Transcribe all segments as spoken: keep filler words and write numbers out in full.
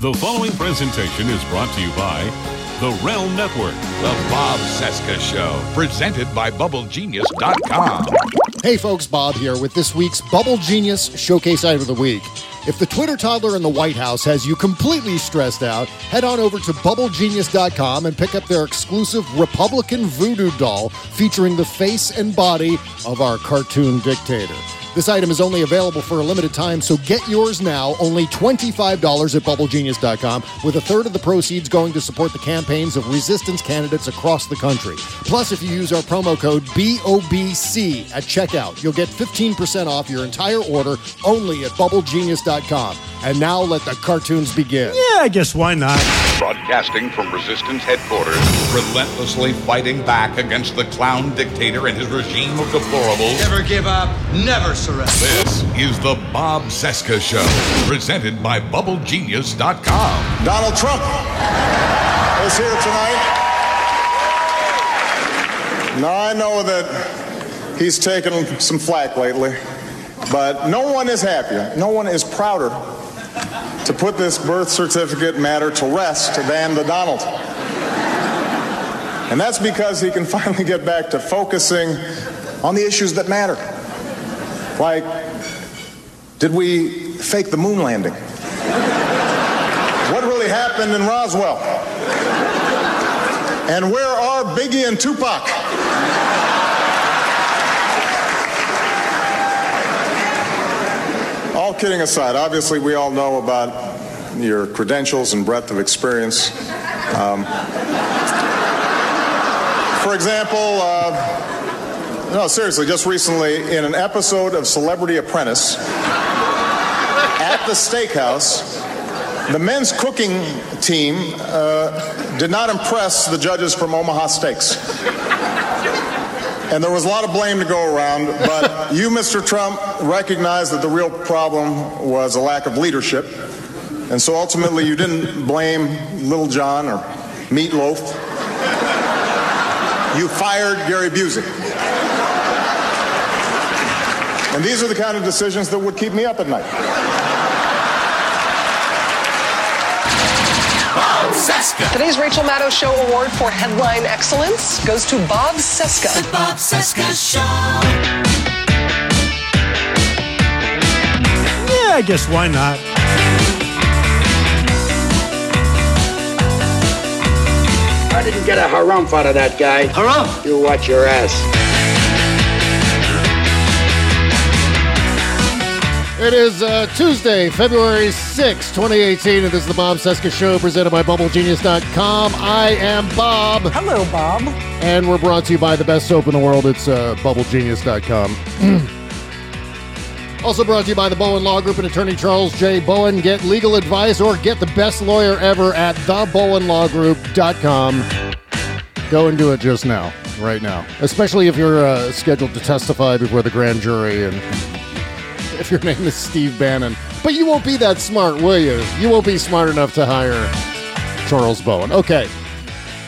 The following presentation is brought to you by The Realm Network. The Bob Cesca Show, presented by Bubble Genius dot com. Hey folks, Bob here with this week's Bubble Genius Showcase Item of the Week. If the Twitter toddler in the White House has you completely stressed out, head on over to Bubble Genius dot com and pick up their exclusive Republican voodoo doll featuring the face and body of our cartoon dictator. This item is only available for a limited time, so get yours now, only twenty-five dollars at Bubble Genius dot com, with a third of the proceeds going to support the campaigns of resistance candidates across the country. Plus, if you use our promo code B O B C at checkout, you'll get fifteen percent off your entire order only at Bubble Genius dot com. And now let the cartoons begin. Yeah, I guess why not? Broadcasting from Resistance Headquarters, relentlessly fighting back against the clown dictator and his regime of deplorables. Never give up, never surrender. This is the Bob Cesca Show, presented by Bubble Genius dot com. Donald Trump is here tonight. Now, I know that he's taken some flack lately, but no one is happier, no one is prouder to put this birth certificate matter to rest than the Donald. And that's because he can finally get back to focusing on the issues that matter. Like, did we fake the moon landing? What really happened in Roswell? And where are Biggie and Tupac? All kidding aside, obviously we all know about your credentials and breadth of experience. Um, for example, uh, no, seriously, just recently in an episode of Celebrity Apprentice at the steakhouse, the men's cooking team uh, did not impress the judges from Omaha Steaks. And there was a lot of blame to go around, but you, Mister Trump, recognized that the real problem was a lack of leadership. And so ultimately you didn't blame Little John or Meatloaf. You fired Gary Busey. And these are the kind of decisions that would keep me up at night. Bob Cesca. Today's Rachel Maddow Show Award for Headline Excellence goes to Bob Cesca. The Bob Cesca Show. Yeah, I guess why not? I didn't get a harumph out of that guy. Harumph? You watch your ass. It is uh, Tuesday, February sixth, twenty eighteen, and this is the Bob Cesca Show, presented by Bubble Genius dot com. I am Bob. Hello, Bob. And we're brought to you by the best soap in the world. It's uh, Bubble Genius dot com. Also brought to you by the Bowen Law Group and attorney Charles J. Bowen. Get legal advice or get the best lawyer ever at the bowen law group dot com. Go and do it just now, right now, especially if you're uh, scheduled to testify before the grand jury and... if your name is Steve Bannon. But you won't be that smart, will you? You won't be smart enough to hire Charles Bowen. Okay.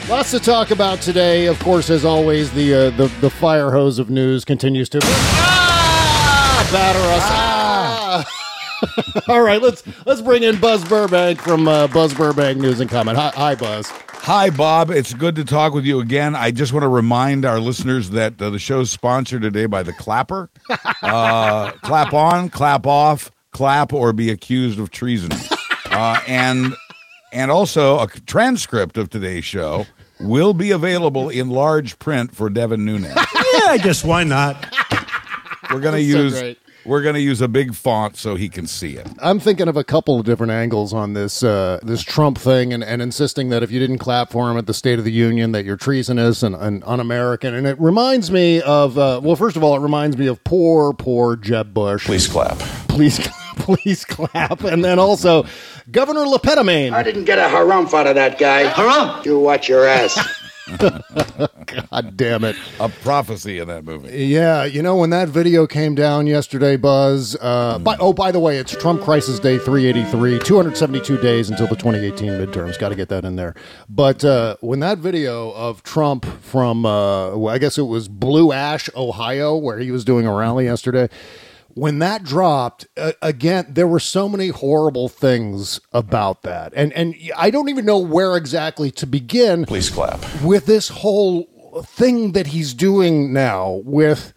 Lots to talk about today. Of course, as always, the uh, the, the fire hose of news continues to ah! batter us. Ah! All right, let's let's bring in Buzz Burbank from uh, Buzz Burbank News and Comment. Hi, hi, Buzz. Hi, Bob. It's good to talk with you again. I just want to remind our listeners that uh, the show's sponsored today by the Clapper. Uh, clap on, clap off, clap, or be accused of treason. Uh, and and also a transcript of today's show will be available in large print for Devin Nunes. Yeah, I guess why not? We're gonna That's use. So great. We're going to use a big font so he can see it. I'm thinking of a couple of different angles on this uh, this Trump thing and, and insisting that if you didn't clap for him at the State of the Union, that you're treasonous and, and un-American. And it reminds me of, uh, well, first of all, it reminds me of poor, poor Jeb Bush. Please clap. Please clap. Please clap. And then also, Governor Lepetamine. I didn't get a harumph out of that guy. Harumph. You watch your ass. God damn it. A prophecy in that movie. Yeah, you know, when that video came down yesterday, Buzz, uh, by, oh, by the way, it's Trump Crisis Day three eighty-three, two hundred seventy-two days until the twenty eighteen midterms. Got to get that in there. But uh, when that video of Trump from, uh, I guess it was Blue Ash, Ohio, where he was doing a rally yesterday, when that dropped, uh, again, there were so many horrible things about that. And and I don't even know where exactly to begin. Please clap. With this whole thing that he's doing now with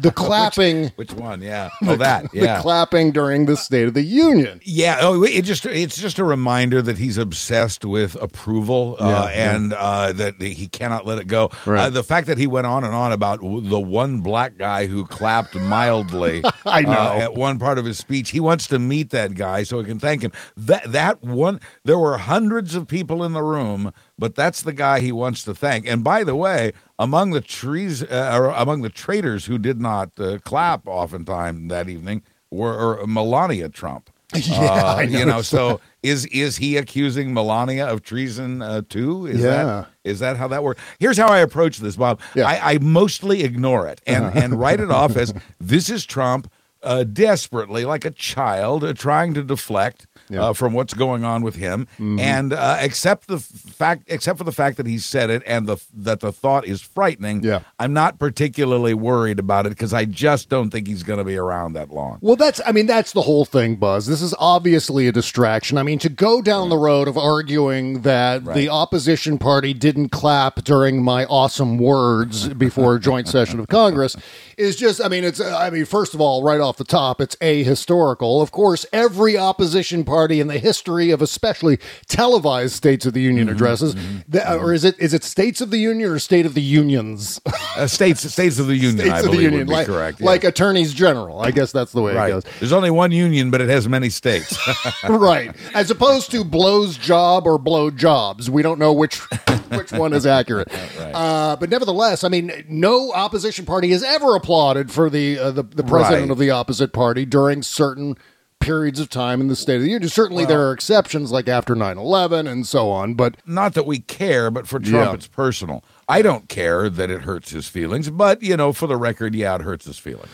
the clapping. which, which one? Yeah. Oh, that. Yeah. The clapping during the State of the Union. Yeah. Oh, it just, it's just a reminder that he's obsessed with approval uh, yeah, and yeah. Uh, that he cannot let it go. Right. Uh, the fact that he went on and on about the one black guy who clapped mildly I know. Uh, at one part of his speech, he wants to meet that guy so he can thank him. That, that one, there were hundreds of people in the room, but that's the guy he wants to thank. And by the way, among the trees, uh, or among the traitors who did not uh, clap, oftentimes that evening, were or Melania Trump. Yeah, uh, I know. You know, so is is he accusing Melania of treason uh, too? Is yeah. that is that how that works? Here's how I approach this, Bob. Yeah. I, I mostly ignore it and uh-huh. and write it off as this is Trump uh, desperately, like a child, uh, trying to deflect. Yeah. Uh, from what's going on with him, mm-hmm. and uh, except the fact, except for the fact that he said it and the that the thought is frightening, yeah. I'm not particularly worried about it because I just don't think he's going to be around that long. Well, that's, I mean, that's the whole thing, Buzz. This is obviously a distraction. I mean, to go down the road of arguing that right. the opposition party didn't clap during my awesome words before a joint session of Congress is just, I mean, it's, I mean, first of all, right off the top, it's ahistorical. Of course, every opposition party Party in the history of especially televised States of the Union addresses, mm-hmm. the, uh, or is it is it States of the Union or State of the Unions? uh, states States of the Union, States I of believe the Union. Would be like, correct. Yeah. Like attorneys general, I guess that's the way right. it goes. There's only one union, but it has many states. right, as opposed to blows job or blow jobs. We don't know which which one is accurate. Right. Uh, but nevertheless, I mean, no opposition party has ever applauded for the uh, the, the president right. of the opposite party during certain periods of time in the State of the Union. Certainly well, there are exceptions like after nine eleven and so on, but not that we care, but for Trump, yeah. it's personal. I don't care that it hurts his feelings, but, you know, for the record, yeah, it hurts his feelings.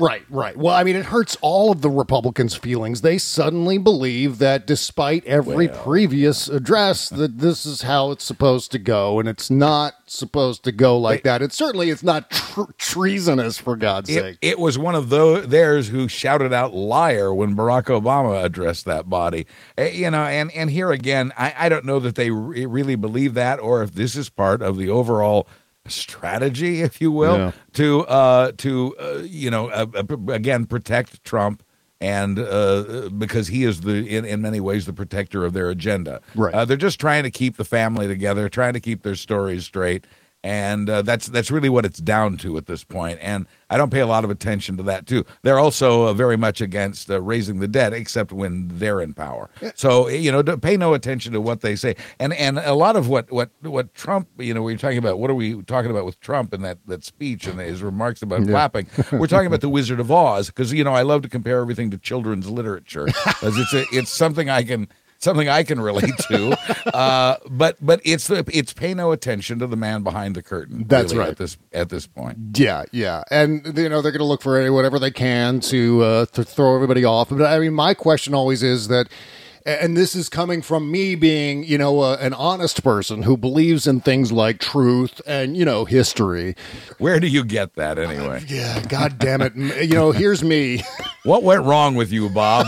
right, right. Well, I mean, it hurts all of the Republicans' feelings. They suddenly believe that despite every well, previous address, that this is how it's supposed to go, and it's not supposed to go like it, that. It certainly it's not tr- treasonous, for God's it, sake. It was one of those, theirs who shouted out liar when Barack Obama addressed that body. You know, and, and here again, I, I don't know that they re- really believe that or if this is part of the overall strategy, if you will, yeah. to uh, to uh, you know uh, again protect Trump, and uh, because he is the in, in many ways the protector of their agenda. Right, uh, they're just trying to keep the family together, trying to keep their stories straight, and uh, that's that's really what it's down to at this point. And I don't pay a lot of attention to that too. They're also uh, very much against uh, raising the debt, except when they're in power. So you know, pay no attention to what they say. And and a lot of what what what Trump, you know, we're talking about. What are we talking about with Trump and that that speech and his remarks about yeah. clapping? We're talking about the Wizard of Oz because you know I love to compare everything to children's literature because it's a, it's something I can. Something I can relate to, uh, but but it's it's pay no attention to the man behind the curtain. That's really, right at this at this point. Yeah, yeah, and you know they're going to look for whatever they can to uh, to throw everybody off. But I mean, my question always is that. And this is coming from me being, you know, uh, an honest person who believes in things like truth and, you know, history. Where do you get that anyway? Uh, yeah, God damn it. You know, here's me. What went wrong with you, Bob?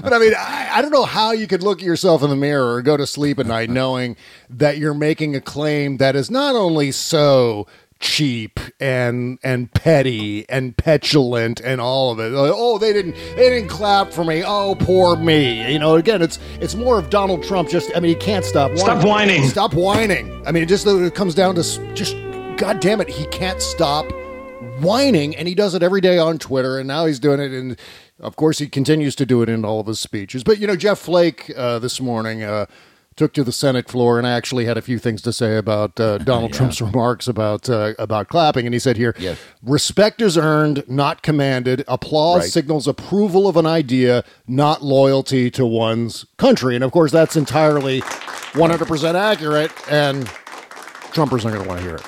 But I mean, I, I don't know how you could look at yourself in the mirror or go to sleep at night knowing that you're making a claim that is not only so cheap and and petty and petulant and all of it. Oh, they didn't they didn't clap for me. Oh, poor me. You know, again, it's it's more of Donald Trump. Just I mean, he can't stop whining. Stop whining. Stop whining. I mean, it just it comes down to just God damn it, he can't stop whining, and he does it every day on Twitter, and now he's doing it in. Of course, he continues to do it in all of his speeches. But you know, Jeff Flake uh, this morning. Uh, took to the Senate floor and actually had a few things to say about uh, Donald yeah. Trump's remarks about uh, about clapping. And he said here, yes. respect is earned, not commanded. Applause right. signals approval of an idea, not loyalty to one's country. And, of course, that's entirely one hundred percent accurate, and Trumpers aren't going to want to hear it.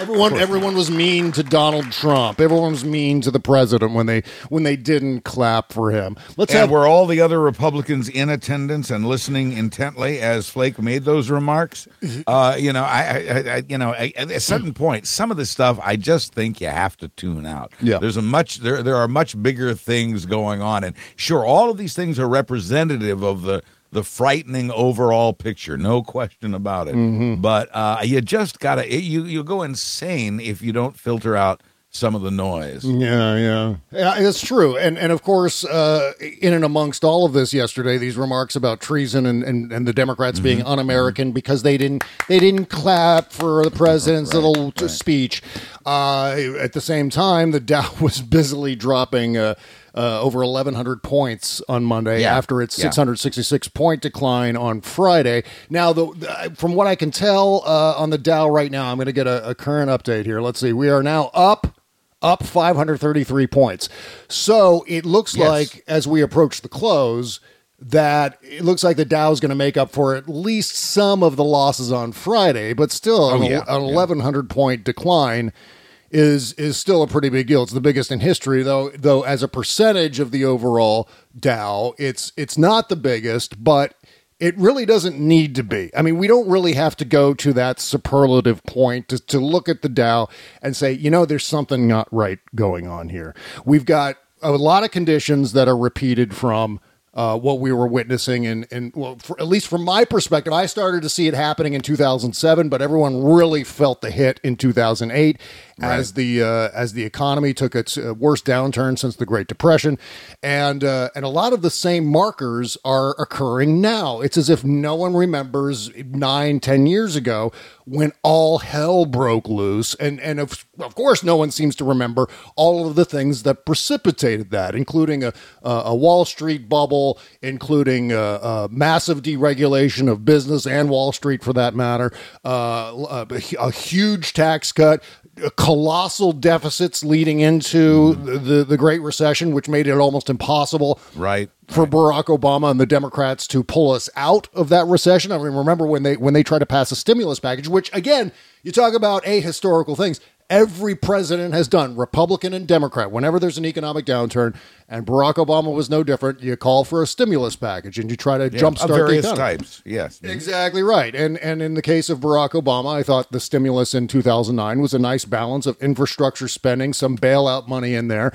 Everyone, everyone was mean to Donald Trump. Everyone was mean to the president when they when they didn't clap for him. Let's and have- were all the other Republicans in attendance and listening intently as Flake made those remarks? Uh, you know, I, I, I you know, I, at a certain point, some of the stuff I just think you have to tune out. Yeah. There's a much there. There are much bigger things going on, and sure, all of these things are representative of the. The frightening overall picture, no question about it. Mm-hmm. But uh, you just gotta you you go insane if you don't filter out some of the noise. Yeah, yeah, yeah, it's true. And and of course, uh, in and amongst all of this, yesterday these remarks about treason and, and, and the Democrats mm-hmm. being un-American because they didn't they didn't clap for the president's right, little right. speech. Uh, at the same time, the Dow was busily dropping. Uh, Uh, over eleven hundred points on Monday yeah. after its yeah. six hundred sixty-six point decline on Friday. Now, the, the, from what I can tell uh, on the Dow right now, I'm going to get a, a current update here. Let's see. We are now up, up five hundred thirty-three points. So it looks yes. like as we approach the close that it looks like the Dow is going to make up for at least some of the losses on Friday, but still oh, an, yeah. an eleven hundred point decline is is still a pretty big deal. It's the biggest in history, though, though as a percentage of the overall Dow, it's it's not the biggest, but it really doesn't need to be. I mean, we don't really have to go to that superlative point to, to look at the Dow and say, you know, there's something not right going on here. We've got a lot of conditions that are repeated from Uh, what we were witnessing, and and well, for, at least from my perspective, I started to see it happening in two thousand seven, but everyone really felt the hit in two thousand eight right. as the uh, as the economy took its uh, worst downturn since the Great Depression, and uh, and a lot of the same markers are occurring now. It's as if no one remembers nine, ten years ago when all hell broke loose, and and of of course, no one seems to remember all of the things that precipitated that, including a a Wall Street bubble. Including uh, uh, massive deregulation of business and Wall Street, for that matter, uh, a, a huge tax cut, colossal deficits leading into the, the, the Great Recession, which made it almost impossible right. for right. Barack Obama and the Democrats to pull us out of that recession. I mean, remember when they when they tried to pass a stimulus package, which, again, you talk about ahistorical things. Every president has done, Republican and Democrat, whenever there's an economic downturn, and Barack Obama was no different. You call for a stimulus package and you try to yeah, jumpstart various the economy. Types. Yes, exactly right. And and in the case of Barack Obama, I thought the stimulus in two thousand nine was a nice balance of infrastructure spending, some bailout money in there,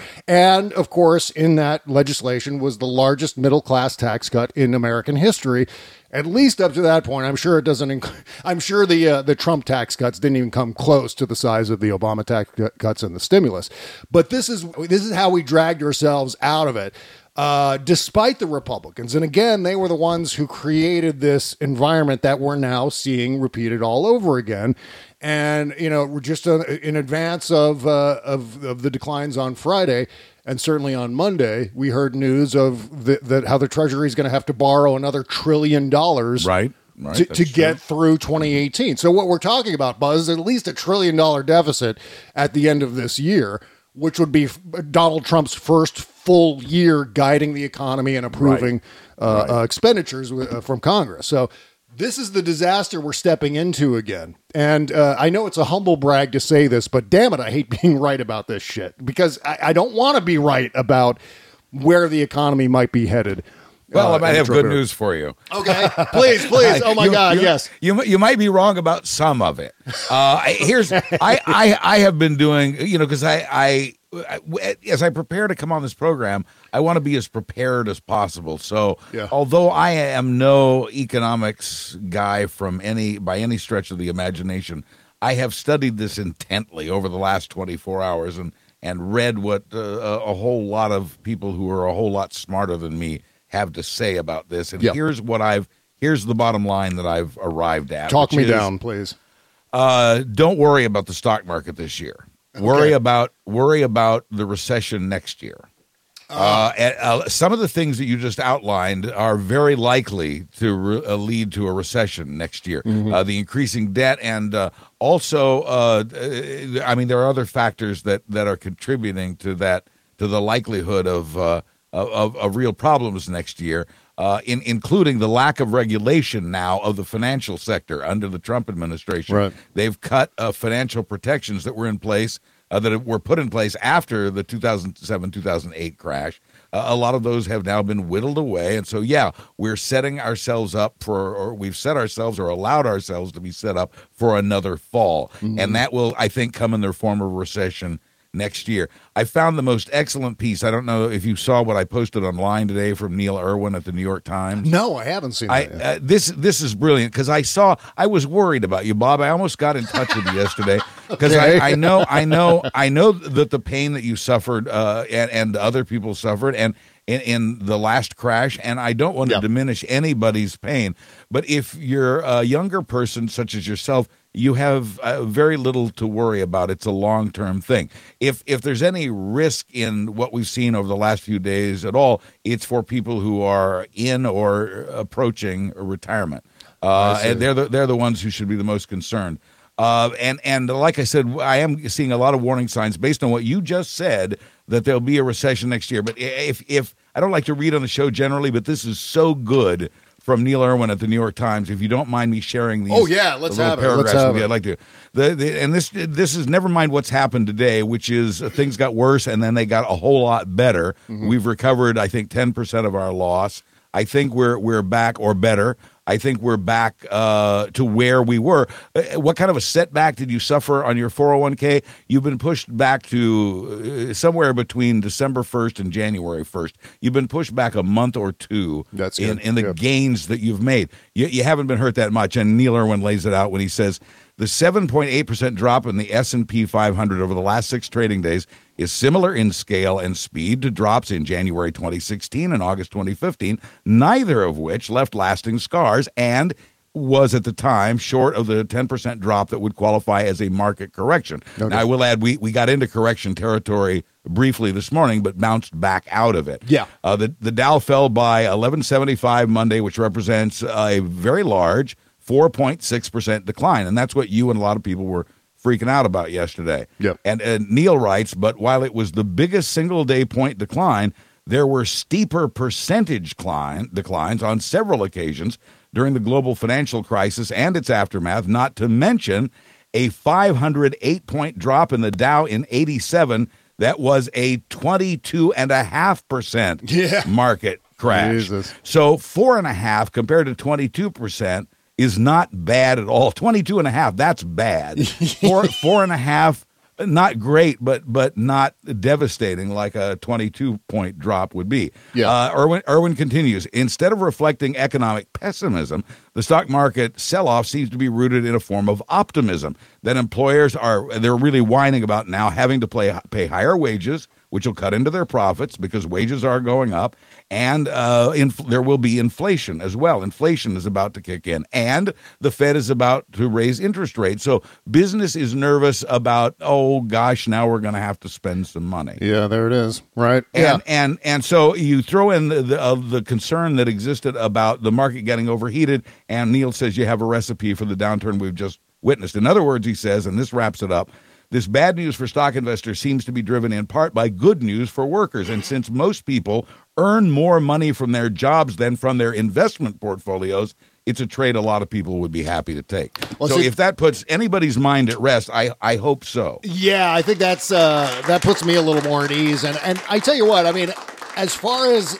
and of course, in that legislation was the largest middle class tax cut in American history. At least up to that point, I'm sure it doesn't. Inc- I'm sure the uh, the Trump tax cuts didn't even come close to the size of the Obama tax cuts and the stimulus. But this is this is how we dragged ourselves out of it, uh, despite the Republicans. And again, they were the ones who created this environment that we're now seeing repeated all over again. And you know, we're just in advance of uh, of of the declines on Friday. And certainly on Monday, we heard news of the, the, how the Treasury is going to have to borrow another trillion dollars right, right, to, to get through twenty eighteen. So what we're talking about, Buzz, is at least a trillion dollar deficit at the end of this year, which would be Donald Trump's first full year guiding the economy and approving right, uh, right. Uh, expenditures uh, from Congress. So this is the disaster we're stepping into again. And uh, I know it's a humble brag to say this, but damn it, I hate being right about this shit because I, I don't want to be right about where the economy might be headed. Well, uh, I might have good news for you. Okay, please, please. Oh, my you, God, you, yes. You you might be wrong about some of it. Uh, here's, I, I, I have been doing, you know, because I, I, I, as I prepare to come on this program, I want to be as prepared as possible. So yeah. although I am no economics guy from any by any stretch of the imagination, I have studied this intently over the last twenty-four hours and, and read what uh, a whole lot of people who are a whole lot smarter than me have to say about this. And yep. here's what I've, here's the bottom line that I've arrived at. Talk me is, down, please. Uh, don't worry about the stock market this year. Okay. Worry about, worry about the recession next year. Uh, and, uh, some of the things that you just outlined are very likely to re- uh, lead to a recession next year. Mm-hmm. Uh, the increasing debt and uh, also, uh, I mean, there are other factors that, that are contributing to that, to the likelihood of, uh, of, of real problems next year. uh, in, including the lack of regulation now of the financial sector under the Trump administration. Right. They've cut uh, financial protections that were in place, uh, that were put in place after the two thousand seven, two thousand eight crash. Uh, a lot of those have now been whittled away. And so, yeah, we're setting ourselves up for, or we've set ourselves or allowed ourselves to be set up for another fall. Mm-hmm. And that will, I think, come in the form of recession next year. I found the most excellent piece. I don't know if you saw what I posted online today from Neil Irwin at the New York Times. No, I haven't seen that. I, uh, this this is brilliant because I saw I was worried about you, Bob. I almost got in touch with you yesterday because okay. I, I know I know I know that the pain that you suffered uh, and and other people suffered and in, in the last crash, and I don't want to yeah. diminish anybody's pain. But if you're a younger person such as yourself, you have uh, very little to worry about. It's a long-term thing. If if there's any risk in what we've seen over the last few days at all, it's for people who are in or approaching retirement. Uh, and they're the, they're the ones who should be the most concerned. Uh, and, and like I said, I am seeing a lot of warning signs based on what you just said, that there'll be a recession next year. But if if I don't like to read on the show generally, but this is so good from Neil Irwin at the New York Times. If you don't mind me sharing these, oh yeah, let's have paragraphs it. Let's have it. I'd like to. The, the, and this this is never mind what's happened today, which is uh, things got worse and then they got a whole lot better. Mm-hmm. We've recovered, I think, ten percent of our loss. I think we're we're back or better. I think we're back uh, to where we were. Uh, what kind of a setback did you suffer on your four oh one k? You've been pushed back to uh, somewhere between December first and January first. You've been pushed back a month or two That's in, in the yeah. gains that you've made. You, you haven't been hurt that much, and Neil Irwin lays it out when he says, the seven point eight percent drop in the S and P five hundred over the last six trading days is similar in scale and speed to drops in January twenty sixteen and August twenty fifteen, neither of which left lasting scars and was at the time short of the ten percent drop that would qualify as a market correction. Notice. Now, I will add, we, we got into correction territory briefly this morning, but bounced back out of it. Yeah. Uh, the, the Dow fell by eleven seventy-five Monday, which represents a very large four point six percent decline, and that's what you and a lot of people were freaking out about yesterday. Yep. And, and Neil writes, but while it was the biggest single-day point decline, there were steeper percentage climb, declines on several occasions during the global financial crisis and its aftermath, not to mention a five hundred eight point drop in the Dow in eighty-seven that was a twenty-two point five percent yeah. market crash. Jesus. So four point five percent compared to twenty-two percent is not bad at all. twenty-two and a half, that's bad. Four, four and a half, not great, but but not devastating like a twenty-two point drop would be. Yeah. Uh, Irwin, Irwin continues, instead of reflecting economic pessimism, the stock market sell-off seems to be rooted in a form of optimism that employers are, they're really whining about now having to play, pay higher wages, which will cut into their profits because wages are going up, and uh, inf- there will be inflation as well. Inflation is about to kick in, and the Fed is about to raise interest rates. So business is nervous about, oh, gosh, now we're going to have to spend some money. Yeah, there it is, right? And yeah. and, and so you throw in the, the, uh, the concern that existed about the market getting overheated, and Neil says you have a recipe for the downturn we've just witnessed. In other words, he says, and this wraps it up, this bad news for stock investors seems to be driven in part by good news for workers. And since most people earn more money from their jobs than from their investment portfolios, it's a trade a lot of people would be happy to take. Well, so see, if that puts anybody's mind at rest, I, I hope so. Yeah, I think that's uh, that puts me a little more at ease. And, and I tell you what, I mean, as far as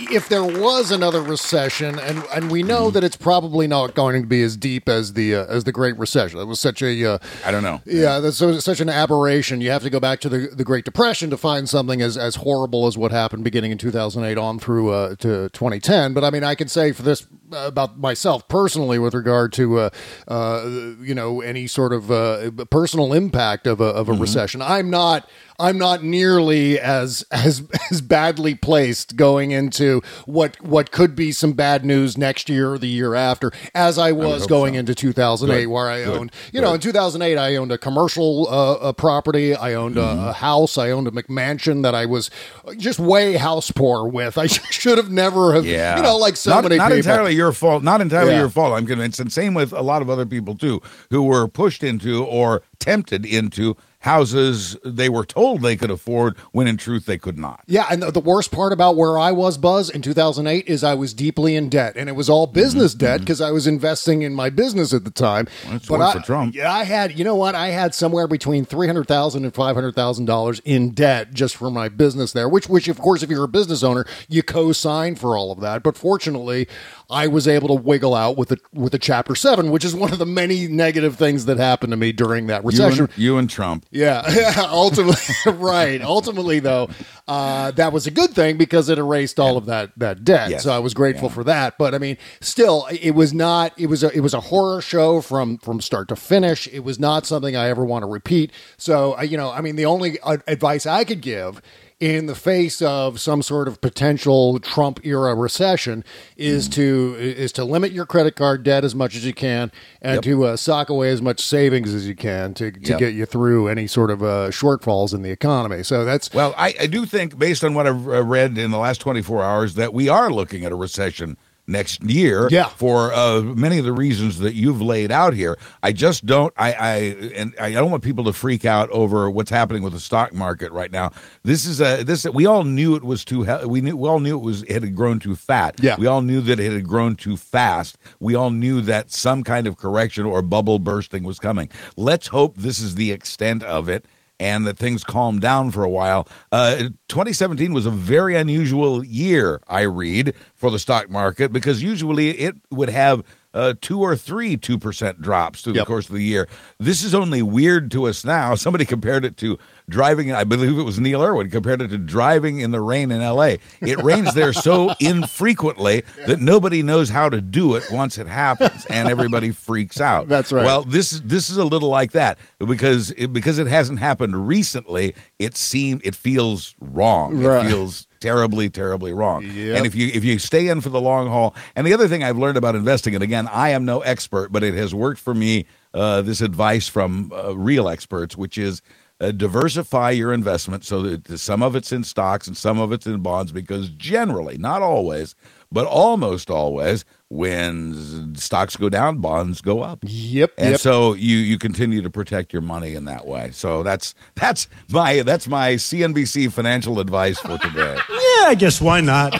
if there was another recession, and, and we know that it's probably not going to be as deep as the uh, as the Great Recession. That was such a uh, I don't know. Yeah, that's such an aberration. You have to go back to the, the Great Depression to find something as, as horrible as what happened beginning in two thousand eight on through uh, to twenty ten. But I mean, I can say for this about myself personally with regard to uh, uh, you know, any sort of uh, personal impact of a, of a mm-hmm. recession. I'm not. I'm not nearly as as as badly placed going into what what could be some bad news next year or the year after as I was I going so. into two thousand eight, Good. where I Good. owned, you Good. know, in two thousand eight, I owned a commercial uh, a property. I owned mm-hmm. a, a house. I owned a McMansion that I was just way house poor with. I should have never have, yeah. you know, like so not, many not people. Not entirely your fault. Not entirely yeah. your fault, I'm convinced. And same with a lot of other people, too, who were pushed into or tempted into houses they were told they could afford when in truth they could not. Yeah, and the worst part about where I was, Buzz, in two thousand eight is I was deeply in debt, and it was all business mm-hmm. debt because I was investing in my business at the time. Well, that's but I, for Trump. Yeah, I had, you know what? I had somewhere between three hundred thousand dollars and five hundred thousand dollars in debt just for my business there, which, which of course, if you're a business owner, you co-sign for all of that. But fortunately, I was able to wiggle out with a, with a Chapter seven, which is one of the many negative things that happened to me during that recession. You and, you and Trump. Yeah, ultimately, right. Ultimately, though, uh, that was a good thing because it erased all yeah. of that that debt. Yes. So I was grateful yeah. for that. But I mean, still, it was not. It was a it was a horror show from from start to finish. It was not something I ever want to repeat. So uh, you know, I mean, the only uh, advice I could give in the face of some sort of potential Trump era recession is mm. to is to limit your credit card debt as much as you can and yep. to uh, sock away as much savings as you can to, to yep. get you through any sort of uh, shortfalls in the economy. So that's well, I, I do think based on what I've read in the last twenty-four hours that we are looking at a recession next year yeah. for uh, many of the reasons that you've laid out here. I just don't, I, I, and I don't want people to freak out over what's happening with the stock market right now. This is a, this, we all knew it was too, we knew, we all knew it was, it had grown too fat. Yeah. We all knew that it had grown too fast. We all knew that some kind of correction or bubble bursting was coming. Let's hope this is the extent of it and that things calmed down for a while. Uh, twenty seventeen was a very unusual year, I read, for the stock market, because usually it would have uh, two or three two percent drops through yep. the course of the year. This is only weird to us now. Somebody compared it to driving, I believe it was Neil Irwin, compared it to driving in the rain in L A. It rains there so infrequently yeah. that nobody knows how to do it once it happens, and everybody freaks out. That's right. Well, this this is a little like that because it, because it hasn't happened recently. It seems it feels wrong. Right. It feels terribly, terribly wrong. Yep. And if you if you stay in for the long haul, and the other thing I've learned about investing, and again, I am no expert, but it has worked for me. Uh, this advice from uh, real experts, which is. Uh, diversify your investment so that some of it's in stocks and some of it's in bonds, because generally, not always, but almost always, when stocks go down, bonds go up. Yep. And yep. so you you continue to protect your money in that way. So that's that's my that's my C N B C financial advice for today. Yeah, I guess why not?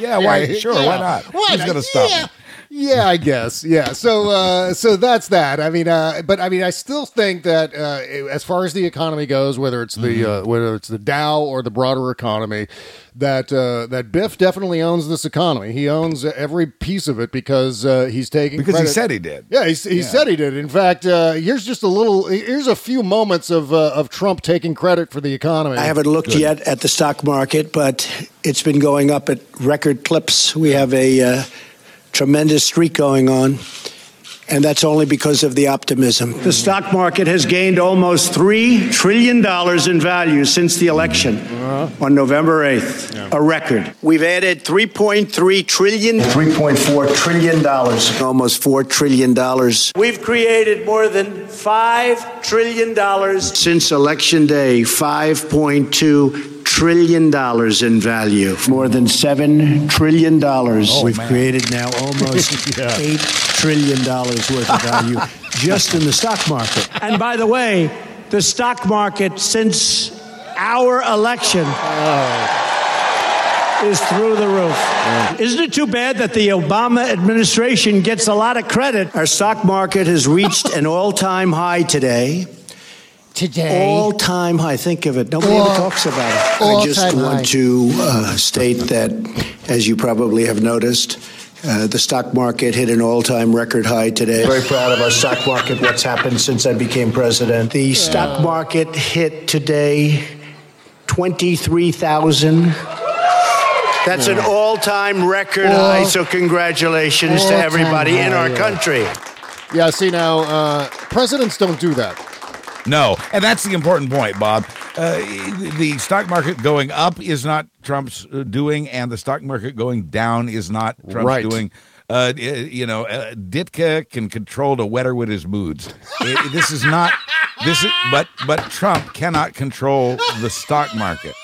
yeah, why? Sure, yeah. why not? Who's going to stop yeah. me? Yeah, I guess. Yeah. So uh, so that's that. I mean, uh, but I mean, I still think that uh, as far as the economy goes, whether it's the mm-hmm. uh, whether it's the Dow or the broader economy, that uh, that Biff definitely owns this economy. He owns every piece of it because uh, he's taking because credit. He said he did. Yeah, he, he yeah. said he did. In fact, uh, here's just a little. Here's a few moments of uh, of Trump taking credit for the economy. I haven't looked Good. yet at the stock market, but it's been going up at record clips. We have a. Uh, Tremendous streak going on, and that's only because of the optimism. The stock market has gained almost three trillion dollars in value since the election on November eighth, yeah. a record. We've added three point three trillion dollars. three point four trillion dollars. Almost four trillion dollars. We've created more than five trillion dollars. Since Election Day, five point two trillion dollars in value, more than seven trillion dollars. Oh, We've man. created now almost yeah. eight trillion dollars worth of value just in the stock market. And by the way, the stock market since our election oh. is through the roof. Yeah. Isn't it too bad that the Obama administration gets a lot of credit? Our stock market has reached an all-time high today. Today. All-time high. Think of it. Nobody all, ever talks about it. I just want high. to uh, state that, as you probably have noticed, uh, the stock market hit an all-time record high today. Very proud of our stock market, what's happened since I became president. The yeah. stock market hit today twenty-three thousand. That's yeah. an all-time record all, high, so congratulations to everybody high, in our yeah. country. Yeah, see, now, uh, presidents don't do that. No, and that's the important point, Bob. Uh, the stock market going up is not Trump's doing, and the stock market going down is not Trump's right. doing. Uh, you know, uh, Ditka can control the weather with his moods. It, this is not this, is, but but Trump cannot control the stock market.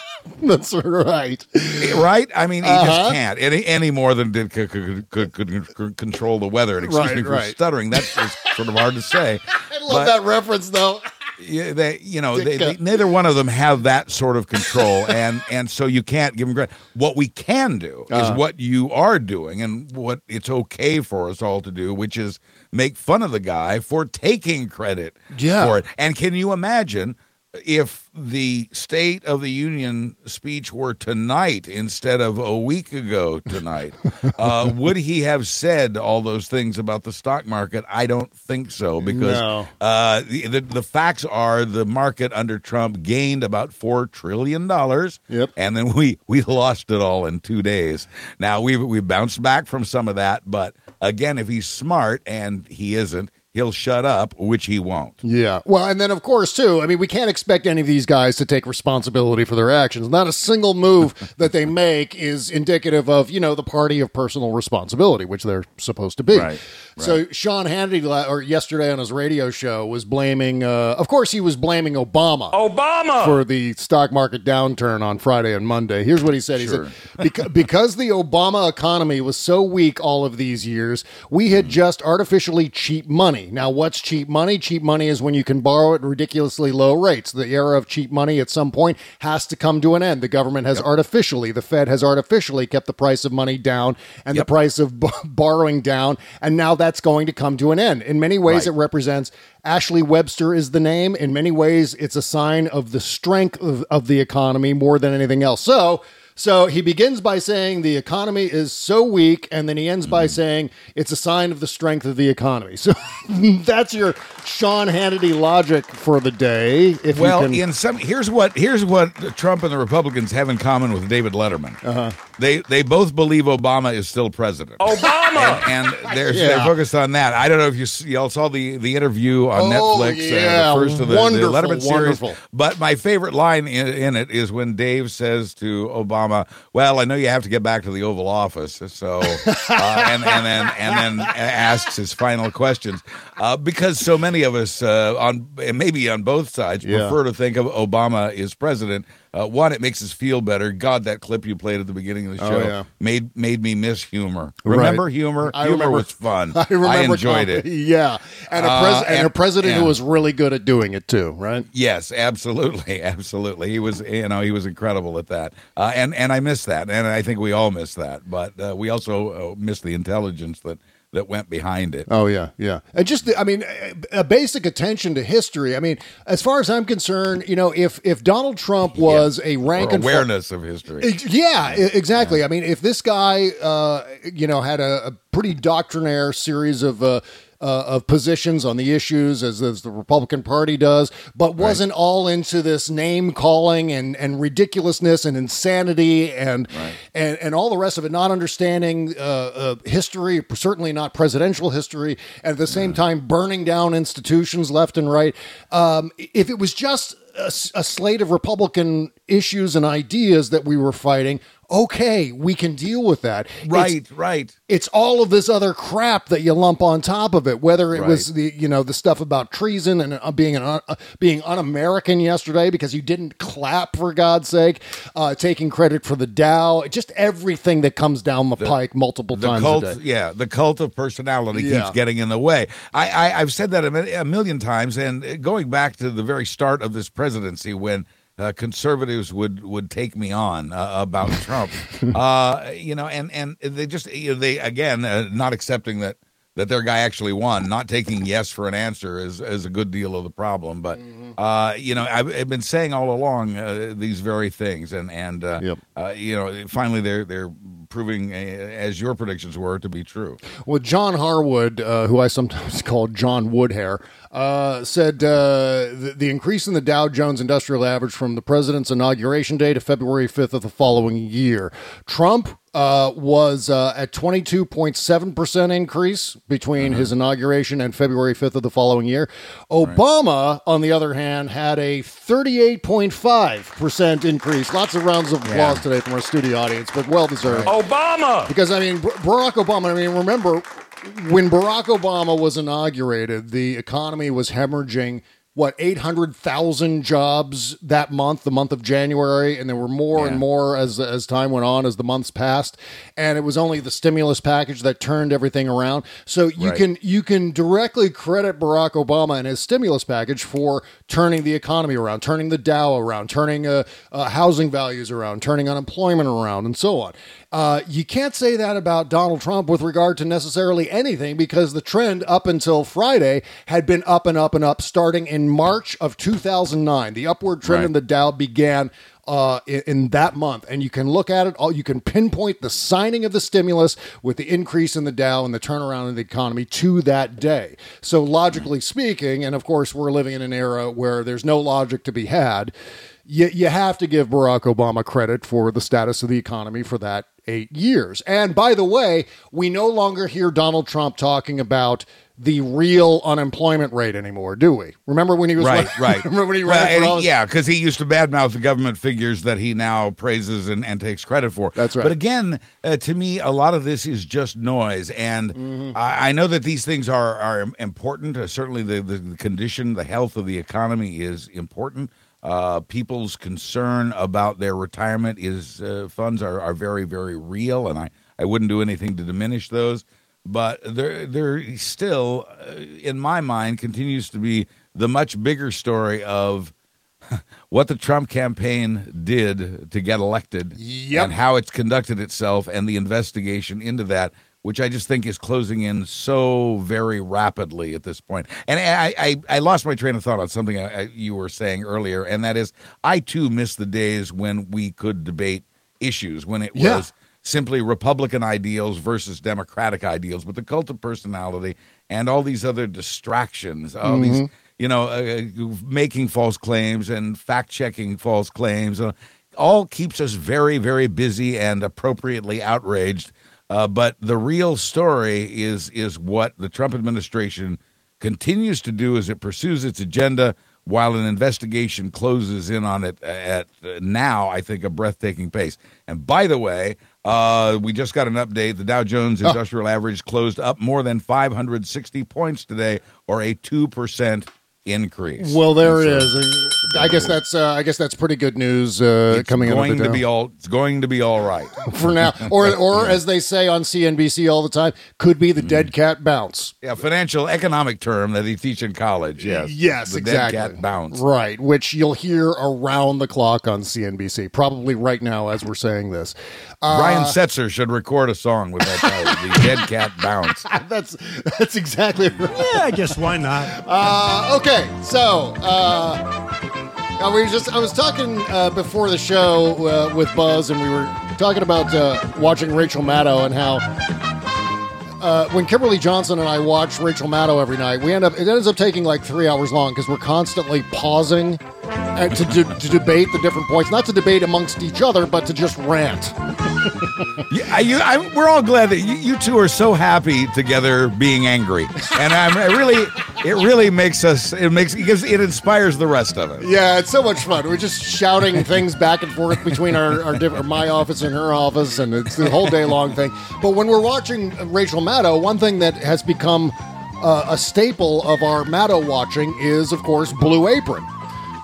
That's right. Right? I mean, he uh-huh. just can't any any more than did could could, could, could, could control the weather. And excuse right, me for right. stuttering. That's sort of hard to say. I love but, that reference, though. Yeah, they, you know, they, they, neither one of them have that sort of control, and and so you can't give them credit. What we can do is uh-huh. what you are doing, and what it's okay for us all to do, which is make fun of the guy for taking credit yeah. for it. And can you imagine if the State of the Union speech were tonight instead of a week ago tonight? Uh, would he have said all those things about the stock market? I don't think so, because no. uh, the, the the facts are the market under Trump gained about four trillion dollars, yep. and then we, we lost it all in two days. Now, we we bounced back from some of that, but again, if he's smart, and he isn't, he'll shut up, which he won't. Yeah. Well, and then, of course, too, I mean, we can't expect any of these guys to take responsibility for their actions. Not a single move that they make is indicative of, you know, the party of personal responsibility, which they're supposed to be. Right. Right. So Sean Hannity, or yesterday on his radio show, was blaming, uh, of course, he was blaming Obama. Obama! For the stock market downturn on Friday and Monday. Here's what he said. Sure. He said, because, because the Obama economy was so weak all of these years, we had just artificially cheap money. Now, what's cheap money? Cheap money is when you can borrow at ridiculously low rates. The era of cheap money at some point has to come to an end. The government has yep. artificially, the Fed has artificially kept the price of money down and yep. the price of b- borrowing down. And now that's going to come to an end. In many ways, right. it represents Ashley Webster is the name. In many ways, it's a sign of the strength of, of the economy more than anything else. So... So he begins by saying the economy is so weak, and then he ends by saying it's a sign of the strength of the economy. So that's your Sean Hannity logic for the day. If well, you can... in some here's what here's what Trump and the Republicans have in common with David Letterman. Uh-huh. They they both believe Obama is still president. Obama, and, and they're, yeah. they're focused on that. I don't know if you y'all saw the, the interview on oh, Netflix, yeah. uh, the first of the, the Letterman wonderful. series. But my favorite line in, in it is when Dave says to Obama, "Well, I know you have to get back to the Oval Office," so uh, and, and then and then asks his final questions uh, because so many of us uh, on and maybe on both sides yeah. prefer to think of Obama as president. Uh, one, it makes us feel better. God, that clip you played at the beginning of the show oh, yeah. made made me miss humor. Remember right. humor? I humor remember, was fun. I, I enjoyed it. Yeah, and a, pres- uh, and, and a president and, who was really good at doing it too, right? Yes, absolutely, absolutely. He was, you know, he was incredible at that. Uh, and and I miss that, and I think we all miss that. But uh, we also uh, miss the intelligence that. that went behind it. Oh, yeah, yeah. And just, the, I mean, a basic attention to history. I mean, as far as I'm concerned, you know, if if Donald Trump was yeah. a rank or and awareness file, of history. It, yeah, exactly. Yeah. I mean, if this guy, uh, you know, had a, a pretty doctrinaire series of uh, uh, of positions on the issues, as, as the Republican Party does, but wasn't right. all into this name calling and, and ridiculousness and insanity and, right. and and all the rest of it, not understanding uh, uh, history, certainly not presidential history, and at the same yeah. time burning down institutions left and right. Um, if it was just a, a slate of Republican issues and ideas that we were fighting, okay, we can deal with that. Right, it's, right. It's all of this other crap that you lump on top of it, whether it right. was the, you know, the stuff about treason and uh, being an uh, being un-American yesterday because you didn't clap, for God's sake, uh, taking credit for the Dow, just everything that comes down the, the pike multiple the times cult, a day. Yeah, the cult of personality yeah. keeps getting in the way. I, I, I've said that a million times, and going back to the very start of this presidency when Uh, conservatives would, would take me on uh, about Trump, uh, you know, and, and they just, you know, they, again, uh, not accepting that, that their guy actually won, not taking yes for an answer is, is a good deal of the problem. But, uh, you know, I've, I've been saying all along uh, these very things and, and uh, yep. uh, you know, finally they're, they're proving, uh, as your predictions were, to be true. Well, John Harwood, uh, who I sometimes call John Woodhair, uh, said uh, the, the increase in the Dow Jones Industrial Average from the president's inauguration day to February fifth of the following year. Trump Uh, was uh, at twenty-two point seven percent increase between uh-huh. his inauguration and February fifth of the following year. Obama, right. on the other hand, had a thirty-eight point five percent increase. Lots of rounds of applause yeah. today from our studio audience, but well-deserved. Obama! Because, I mean, Barack Obama, I mean, remember, when Barack Obama was inaugurated, the economy was hemorrhaging what, eight hundred thousand jobs that month, the month of January, and there were more yeah. and more as as time went on, as the months passed, and it was only the stimulus package that turned everything around. So you right. can you can directly credit Barack Obama and his stimulus package for turning the economy around, turning the Dow around, turning uh, uh, housing values around, turning unemployment around, and so on. Uh, you can't say that about Donald Trump with regard to necessarily anything, because the trend up until Friday had been up and up and up starting in March of two thousand nine. The upward trend right. in the Dow began Uh, in, in that month, and you can look at it all. You can pinpoint the signing of the stimulus with the increase in the Dow and the turnaround in the economy to that day. So logically speaking, and of course we're living in an era where there's no logic to be had, you, you have to give Barack Obama credit for the status of the economy for that eight years. And by the way, we no longer hear Donald Trump talking about the real unemployment rate anymore, do we? Remember when he was right, like, right? Remember when he ran well, for yeah, because he used to badmouth the government figures that he now praises and, and takes credit for. That's right. But again, uh, to me, a lot of this is just noise, and mm-hmm. I, I know that these things are are important. Uh, certainly, the, the the condition, the health of the economy is important. Uh, people's concern about their retirement is uh, funds are are very very real, and I I wouldn't do anything to diminish those. But there, there still, in my mind, continues to be the much bigger story of what the Trump campaign did to get elected yep. and how it's conducted itself and the investigation into that, which I just think is closing in so very rapidly at this point. And I, I, I lost my train of thought on something I, I, you were saying earlier, and that is I, too, miss the days when we could debate issues, when it yeah. was simply Republican ideals versus Democratic ideals, but the cult of personality and all these other distractions, all mm-hmm. these, you know, uh, making false claims and fact-checking false claims, uh, all keeps us very, very busy and appropriately outraged. Uh, but the real story is is what the Trump administration continues to do as it pursues its agenda, while an investigation closes in on it at uh, now, I think, a breathtaking pace. And by the way, uh, we just got an update. The Dow Jones Industrial oh. Average closed up more than five hundred sixty points today, or a two percent increase. Well, there so, it is. I guess that's uh, I guess that's pretty good news uh, it's coming going out of the Dow. To be all, it's going to be all right. For now. Or, or as they say on C N B C all the time, could be the mm. dead cat bounce. Yeah, financial economic term that they teach in college, yes. Yes, the exactly. dead cat bounce. Right, which you'll hear around the clock on C N B C, probably right now as we're saying this. Uh, Ryan Setzer should record a song with that title, the dead cat bounce. That's, that's exactly right. Yeah, I guess why not? Uh, okay. Okay, so uh, we were just, I was talking uh, before the show uh, with Buzz, and we were talking about uh, watching Rachel Maddow and how uh, when Kimberly Johnson and I watch Rachel Maddow every night, we end up it ends up taking like three hours long because we're constantly pausing and to, to, to debate the different points, not to debate amongst each other, but to just rant. Yeah, you, I, we're all glad that you, you two are so happy together being angry, and I'm I really, it really makes us, it makes, because it inspires the rest of us. Yeah, it's so much fun. We're just shouting things back and forth between our, our different, my office and her office, and it's the whole day long thing. But when we're watching Rachel Maddow, one thing that has become uh, a staple of our Maddow watching is, of course, Blue Apron.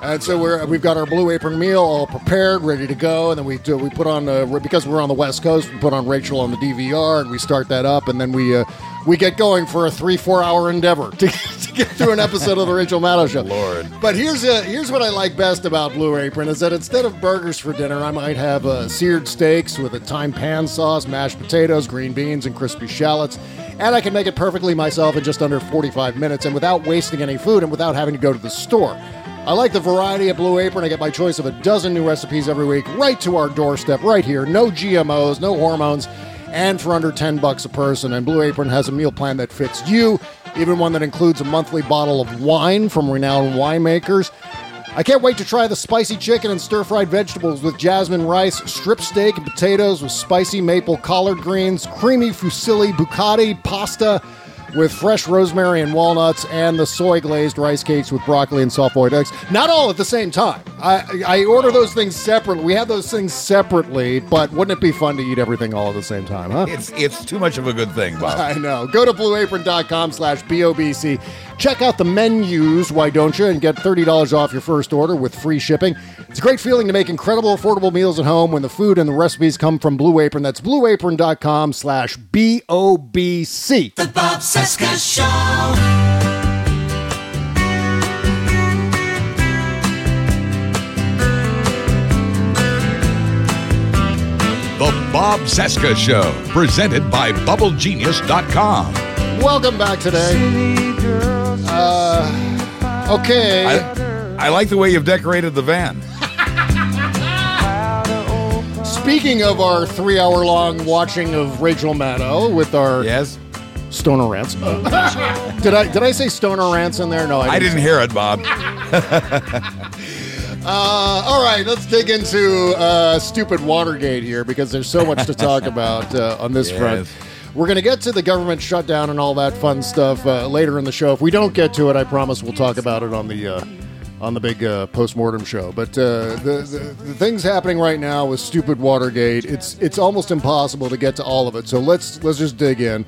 And so we're, we've got our Blue Apron meal all prepared, ready to go, and then we do, we put on uh, because we're on the West Coast, we put on Rachel on the D V R, and we start that up, and then we uh, we get going for a three four hour endeavor to, to get through an episode of the Rachel Maddow Show. Lord, but here's a, here's what I like best about Blue Apron is that instead of burgers for dinner, I might have uh, seared steaks with a thyme pan sauce, mashed potatoes, green beans, and crispy shallots. And I can make it perfectly myself in just under forty-five minutes, and without wasting any food, and without having to go to the store. I like the variety of Blue Apron. I get my choice of a dozen new recipes every week right to our doorstep right here. No G M Os, no hormones, and for under ten bucks a person. And Blue Apron has a meal plan that fits you, even one that includes a monthly bottle of wine from renowned winemakers. I can't wait to try the spicy chicken and stir-fried vegetables with jasmine rice, strip steak and potatoes with spicy maple collard greens, creamy fusilli bucati pasta with fresh rosemary and walnuts, and the soy-glazed rice cakes with broccoli and soft-boiled eggs. Not all at the same time. I, I order those things separately. We have those things separately, but wouldn't it be fun to eat everything all at the same time, huh? It's it's too much of a good thing, Bob. I know. Go to blue apron dot com slash B O B C. Check out the menus, why don't you, and get thirty dollars off your first order with free shipping. It's a great feeling to make incredible, affordable meals at home when the food and the recipes come from Blue Apron. That's blue apron dot com slash B O B C. The Bob Cesca Show. The Bob Cesca Show, presented by Bubble Genius dot com. Welcome back today. Uh, okay. I, I like the way you've decorated the van. Speaking of our three-hour-long watching of Rachel Maddow with our... Yes. Stoner rants. Uh, did I did I say stoner rants in there? No, I didn't, I didn't hear it, Bob. uh, all right, let's dig into uh, stupid Watergate here because there's so much to talk about uh, on this yes. front. We're going to get to the government shutdown and all that fun stuff uh, later in the show. If we don't get to it, I promise we'll talk about it on the uh, on the big uh, postmortem show. But uh, the, the the things happening right now with stupid Watergate, it's it's almost impossible to get to all of it. So let's let's just dig in.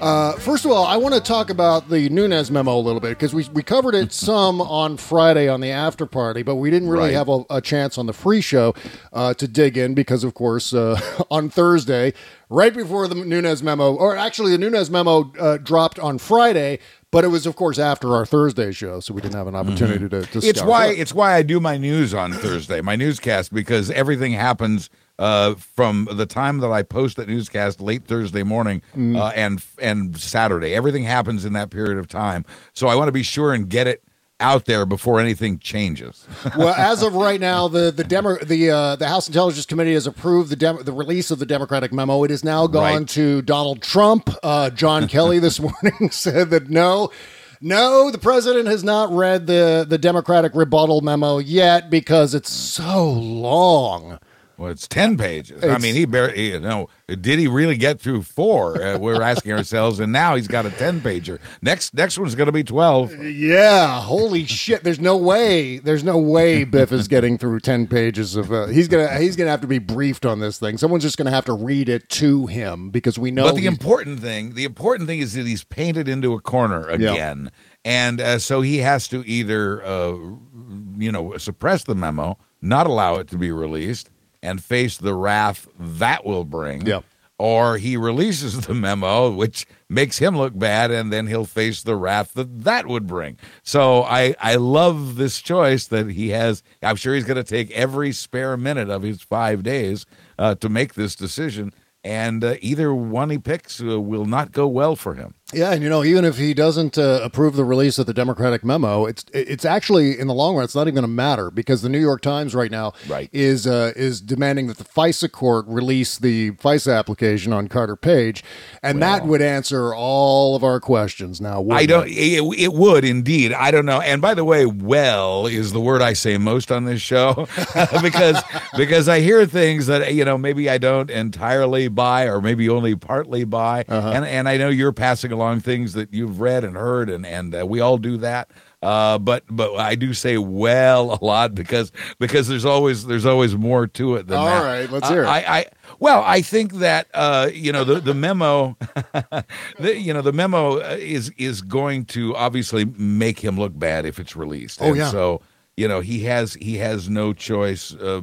Uh, first of all, I want to talk about the Nunes memo a little bit because we, we covered it some on Friday on the after party, but we didn't really right. have a, a chance on the free show uh, to dig in because, of course, uh, on Thursday, right before the Nunes memo, or actually the Nunes memo uh, dropped on Friday, but it was, of course, after our Thursday show, so we didn't have an opportunity mm-hmm. to, to it's start. Why, it's why I do my news on Thursday, my newscast, because everything happens Uh, from the time that I post that newscast late Thursday morning mm. uh, and and Saturday. Everything happens in that period of time. So I want to be sure and get it out there before anything changes. Well, as of right now, the the demo, the uh, the House Intelligence Committee has approved the dem- the release of the Democratic memo. It has now gone right. to Donald Trump. Uh, John Kelly this morning said that no, no, the president has not read the, the Democratic rebuttal memo yet because it's so long. Well, it's ten pages. It's, I mean, he barely, you know, did he really get through four? Uh, we're asking ourselves, and now he's got a ten-pager. Next next one's going to be twelve. Yeah, holy shit. There's no way. There's no way Biff is getting through ten pages of uh, he's going to he's going to have to be briefed on this thing. Someone's just going to have to read it to him because we know. But the important thing, the important thing is that he's painted into a corner again. Yep. And uh, so he has to either uh, you know, suppress the memo, not allow it to be released, and face the wrath that will bring, yep. or he releases the memo, which makes him look bad, and then he'll face the wrath that that would bring. So I, I love this choice that he has. I'm sure he's going to take every spare minute of his five days uh, to make this decision, and uh, either one he picks uh, will not go well for him. Yeah, and you know, even if he doesn't uh, approve the release of the Democratic memo, it's it's actually in the long run, it's not even going to matter because the New York Times right now right. is uh, is demanding that the FISA court release the FISA application on Carter Page, and well, that would answer all of our questions. Now, I don't. It, it would indeed. I don't know. And by the way, "well" is the word I say most on this show because because I hear things that you know maybe I don't entirely buy or maybe only partly buy, uh-huh. and and I know you're passing along along things that you've read and heard, and and uh, we all do that. Uh, but but I do say "well" a lot because because there's always there's always more to it than all that. All right, let's hear uh, it. I, I well, I think that uh, you know the the memo, the, you know the memo is is going to obviously make him look bad if it's released. Oh and yeah. So you know he has he has no choice. Uh,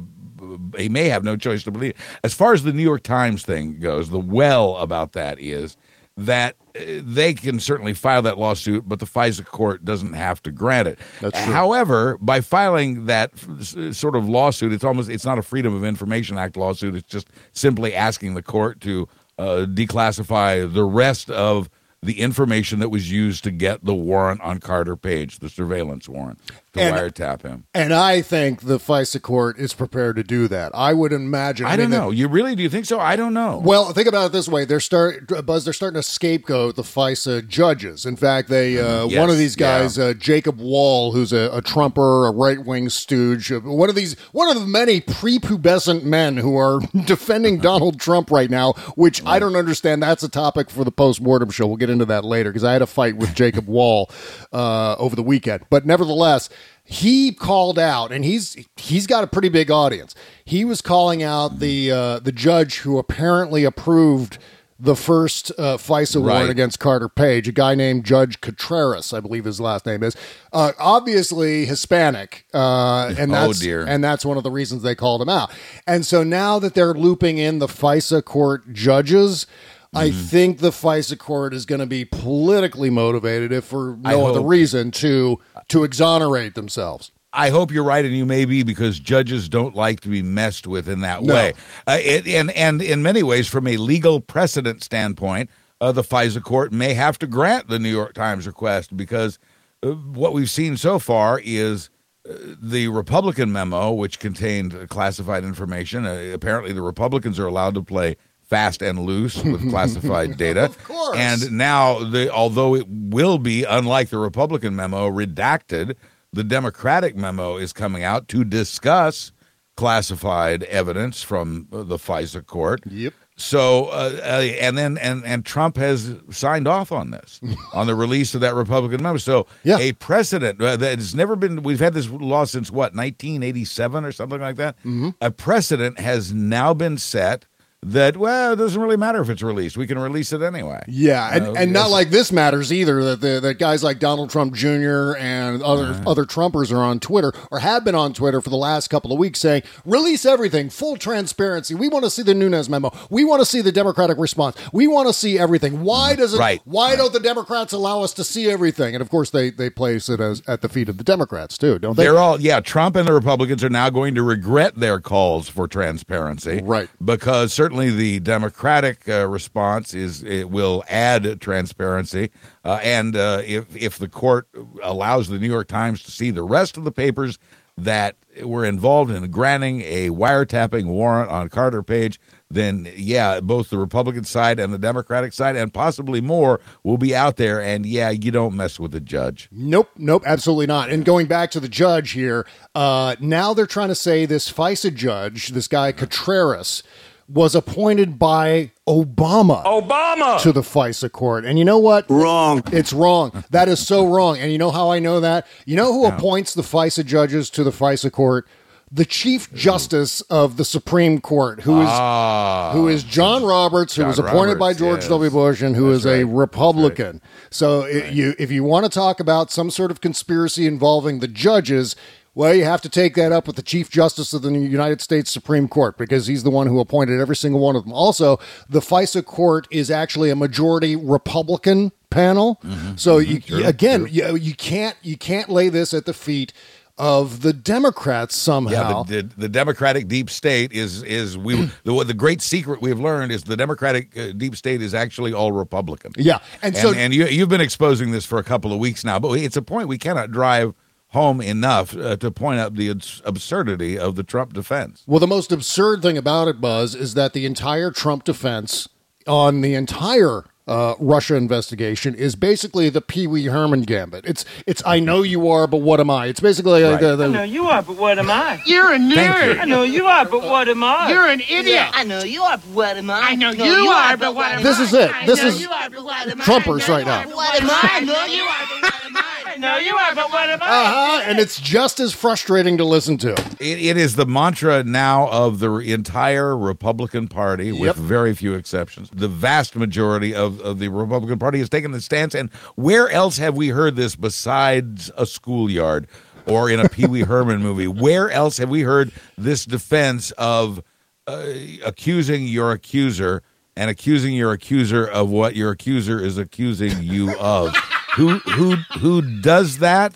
he may have no choice to believe it. As far as the New York Times thing goes, the "well" about that is that they can certainly file that lawsuit, but the FISA court doesn't have to grant it. That's true. However, by filing that f- sort of lawsuit, it's almost it's not a Freedom of Information Act lawsuit. It's just simply asking the court to uh, declassify the rest of the information that was used to get the warrant on Carter Page, the surveillance warrant, to and, wiretap him. And I think the FISA court is prepared to do that. I would imagine. I, I don't mean, know. That, you really do you think so? I don't know. Well, think about it this way: they're start Buzz. They're starting to scapegoat the FISA judges. In fact, they uh, yes, one of these guys, yeah. uh, Jacob Wall, who's a, a Trumper, a right wing stooge. One of these, one of the many prepubescent men who are defending Donald Trump right now. Which right. I don't understand. That's a topic for the postmortem show. We'll get into that later because I had a fight with Jacob Wall uh, over the weekend. But nevertheless, he called out, and he's he's got a pretty big audience. He was calling out the uh, the judge who apparently approved the first uh, FISA warrant right. against Carter Page, a guy named Judge Contreras, I believe his last name is, uh, obviously Hispanic, uh, and that's oh dear. and that's one of the reasons they called him out. And so now that they're looping in the FISA court judges, I think the FISA court is going to be politically motivated, if for no other reason, to to exonerate themselves. I hope you're right, and you may be, because judges don't like to be messed with in that no. way. Uh, it, and, and in many ways, from a legal precedent standpoint, uh, the FISA court may have to grant the New York Times request, because uh, what we've seen so far is uh, the Republican memo, which contained classified information. Uh, apparently, the Republicans are allowed to play fast and loose with classified data. Of course. And now, the, although it will be, unlike the Republican memo, redacted, the Democratic memo is coming out to discuss classified evidence from the FISA court. Yep. So, uh, uh, and then, and, and Trump has signed off on this, on the release of that Republican memo. So, yeah. a precedent uh, that has never been, we've had this law since what, nineteen eighty-seven or something like that? Mm-hmm. A precedent has now been set that, well, it doesn't really matter if it's released. We can release it anyway. Yeah, and, uh, and not like this matters either, that the, that guys like Donald Trump Junior and other uh, other Trumpers are on Twitter, or have been on Twitter for the last couple of weeks, saying, release everything, full transparency. We want to see the Nunes memo. We want to see the Democratic response. We want to see everything. Why does it? Right, why right. don't the Democrats allow us to see everything? And, of course, they, they place it as at the feet of the Democrats, too, don't they? They're all, yeah, Trump and the Republicans are now going to regret their calls for transparency. Right. Because certainly the Democratic uh, response is it will add transparency, uh, and uh, if if the court allows the New York Times to see the rest of the papers that were involved in granting a wiretapping warrant on Carter Page, then yeah, both the Republican side and the Democratic side, and possibly more, will be out there. And yeah, you don't mess with the judge. Nope, nope, absolutely not. And going back to the judge here, uh, now they're trying to say this FISA judge, this guy Contreras, was appointed by Obama, Obama to the FISA court. And you know what? Wrong. It's wrong. That is so wrong. And you know how I know that? You know who no. appoints the FISA judges to the FISA court? The Chief Justice of the Supreme Court, who is ah, who is John Roberts, who John was appointed Roberts, by George yes. W. Bush, and who That's is right. a Republican. Right. So right. If you, if you want to talk about some sort of conspiracy involving the judges, well, you have to take that up with the Chief Justice of the United States Supreme Court, because he's the one who appointed every single one of them. Also, the FISA court is actually a majority Republican panel. Mm-hmm. So, mm-hmm. you, sure. again, sure. You, you can't you can't lay this at the feet of the Democrats somehow. Yeah, the, the, the Democratic deep state is is we the, the great secret we've learned is the Democratic uh, deep state is actually all Republican. Yeah, and, and so and you you've been exposing this for a couple of weeks now, but it's a point we cannot drive home enough uh, to point out the abs- absurdity of the Trump defense. Well, the most absurd thing about it, Buzz, is that the entire Trump defense on the entire uh, Russia investigation is basically the Pee Wee Herman gambit. It's it's I know you are, but what am I? It's basically right. uh, the, the, I know you are, but what am I? You're a nerd. You. I know you are, but what am I? You're an idiot. Yeah. I know you are, but what am I? I know you, you are, are, but what am I? This is it. This is Trumpers right now. What am I? I know you are, but what am I? No, you are, but what about Uh-huh, and it's just as frustrating to listen to. It, it is the mantra now of the entire Republican Party, yep. with very few exceptions. The vast majority of, of the Republican Party has taken the stance, and where else have we heard this besides a schoolyard or in a Pee Wee Herman movie? Where else have we heard this defense of uh, accusing your accuser and accusing your accuser of what your accuser is accusing you of? Who who who does that?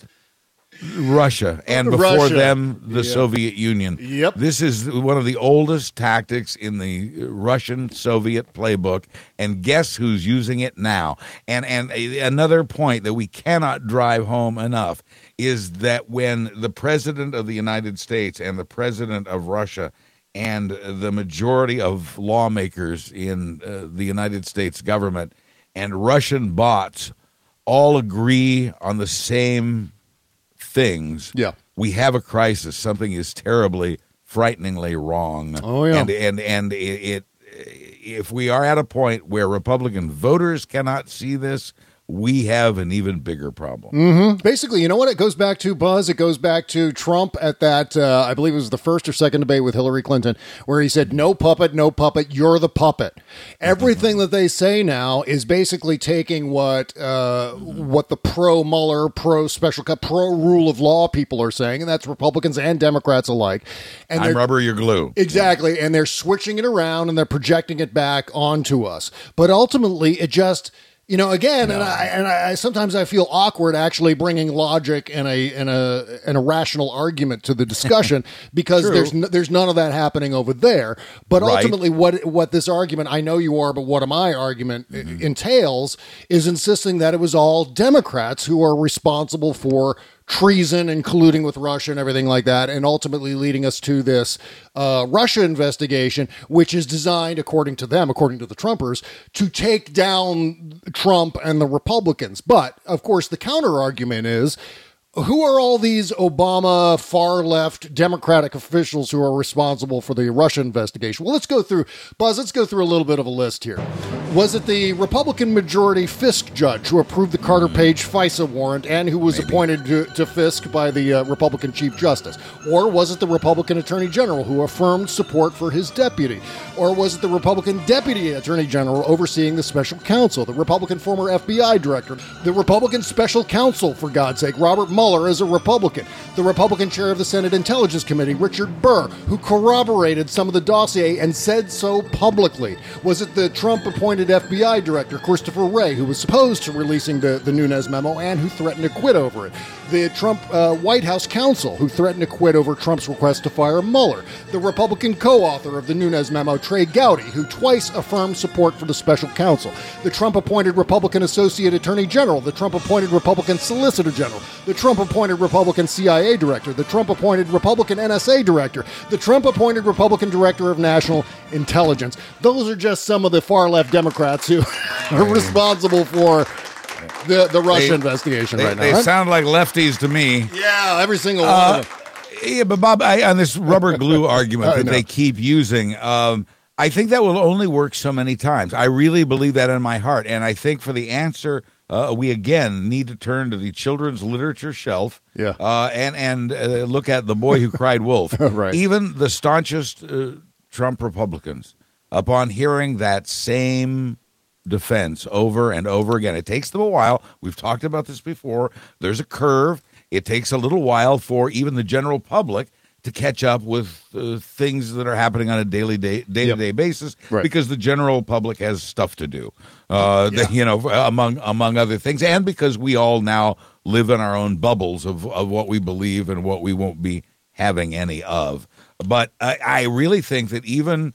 Russia, and before Russia. them, the yeah. Soviet Union. Yep. This is one of the oldest tactics in the Russian-Soviet playbook, and guess who's using it now? And and a, another point that we cannot drive home enough is that when the president of the United States and the president of Russia and the majority of lawmakers in uh, the United States government and Russian bots all agree on the same things, yeah. we have a crisis. Something is terribly, frighteningly wrong. Oh, yeah. And, and, and it, it, if we are at a point where Republican voters cannot see this, we have an even bigger problem. Mm-hmm. Basically, you know what it goes back to, Buzz? It goes back to Trump at that, uh, I believe it was the first or second debate with Hillary Clinton, where he said, no puppet, no puppet, you're the puppet. Everything that they say now is basically taking what uh, what the pro-Mueller, pro-special cut, pro-rule of law people are saying, and that's Republicans and Democrats alike. And I'm rubber, you're glue. Exactly, and they're switching it around, and they're projecting it back onto us. But ultimately, it just... You know, again, no. and I and I sometimes I feel awkward actually bringing logic and a and a and a rational argument to the discussion because True. there's no, there's none of that happening over there. But right. ultimately, what what this argument, I know you are, but what my argument mm-hmm. entails is insisting that it was all Democrats who are responsible for treason and colluding with Russia and everything like that, and ultimately leading us to this uh, Russia investigation, which is designed, according to them, according to the Trumpers, to take down Trump and the Republicans. But, of course, the counter-argument is, who are all these Obama far-left Democratic officials who are responsible for the Russia investigation? Well, let's go through, Buzz, let's go through a little bit of a list here. Was it the Republican majority Fisk judge who approved the Carter Page FISA warrant and who was Maybe. appointed to, to Fisk by the uh, Republican Chief Justice? Or was it the Republican Attorney General who affirmed support for his deputy? Or was it the Republican Deputy Attorney General overseeing the special counsel, the Republican former F B I director, the Republican special counsel, for God's sake, Robert Mueller is a Republican, the Republican chair of the Senate Intelligence Committee, Richard Burr, who corroborated some of the dossier and said so publicly? Was it the Trump-appointed F B I director, Christopher Wray, who was supposed to releasing the, the Nunes memo and who threatened to quit over it? The Trump uh, White House counsel, who threatened to quit over Trump's request to fire Mueller? The Republican co-author of the Nunes memo, Trey Gowdy, who twice affirmed support for the special counsel? The Trump-appointed Republican Associate Attorney General, the Trump-appointed Republican Solicitor General, the Trump Trump-appointed Republican C I A director, the Trump-appointed Republican N S A director, the Trump-appointed Republican director of national intelligence. Those are just some of the far-left Democrats who are hey. responsible for the, the Russia they, investigation they, right now. They right? sound like lefties to me. Yeah, every single one uh, of them. Yeah, but Bob, I, on this rubber glue argument that know. they keep using, um, I think that will only work so many times. I really believe that in my heart, and I think for the answer... Uh, we, again, need to turn to the children's literature shelf yeah. uh, and, and uh, look at The Boy Who Cried Wolf. Right. Even the staunchest uh, Trump Republicans, upon hearing that same defense over and over again, it takes them a while. We've talked about this before. There's a curve. It takes a little while for even the general public to catch up with uh, things that are happening on a daily day, day-to-day yep. basis right. because the general public has stuff to do, uh, yeah. the, you know, among among other things, and because we all now live in our own bubbles of, of what we believe and what we won't be having any of. But I, I really think that even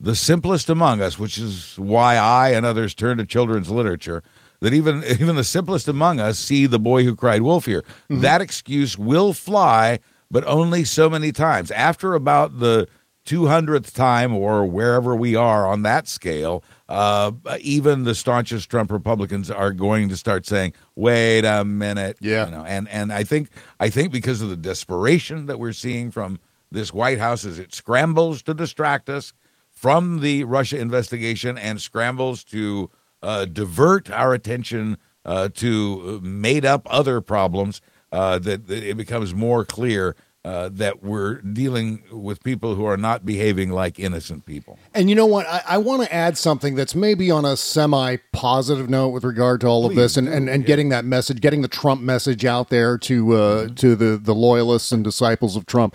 the simplest among us, which is why I and others turn to children's literature, that even even the simplest among us see The Boy Who Cried Wolf here. Mm-hmm. That excuse will fly, but only so many times. After about the two hundredth time or wherever we are on that scale, uh, even the staunchest Trump Republicans are going to start saying, wait a minute. Yeah. You know, and and I think I think because of the desperation that we're seeing from this White House as it scrambles to distract us from the Russia investigation and scrambles to uh, divert our attention uh, to made-up other problems, Uh, that, that it becomes more clear uh, that we're dealing with people who are not behaving like innocent people. And you know what? I, I want to add something that's maybe on a semi-positive note with regard to all Please of this and, and, and getting that message, getting the Trump message out there to uh, mm-hmm. to the, the loyalists and disciples of Trump.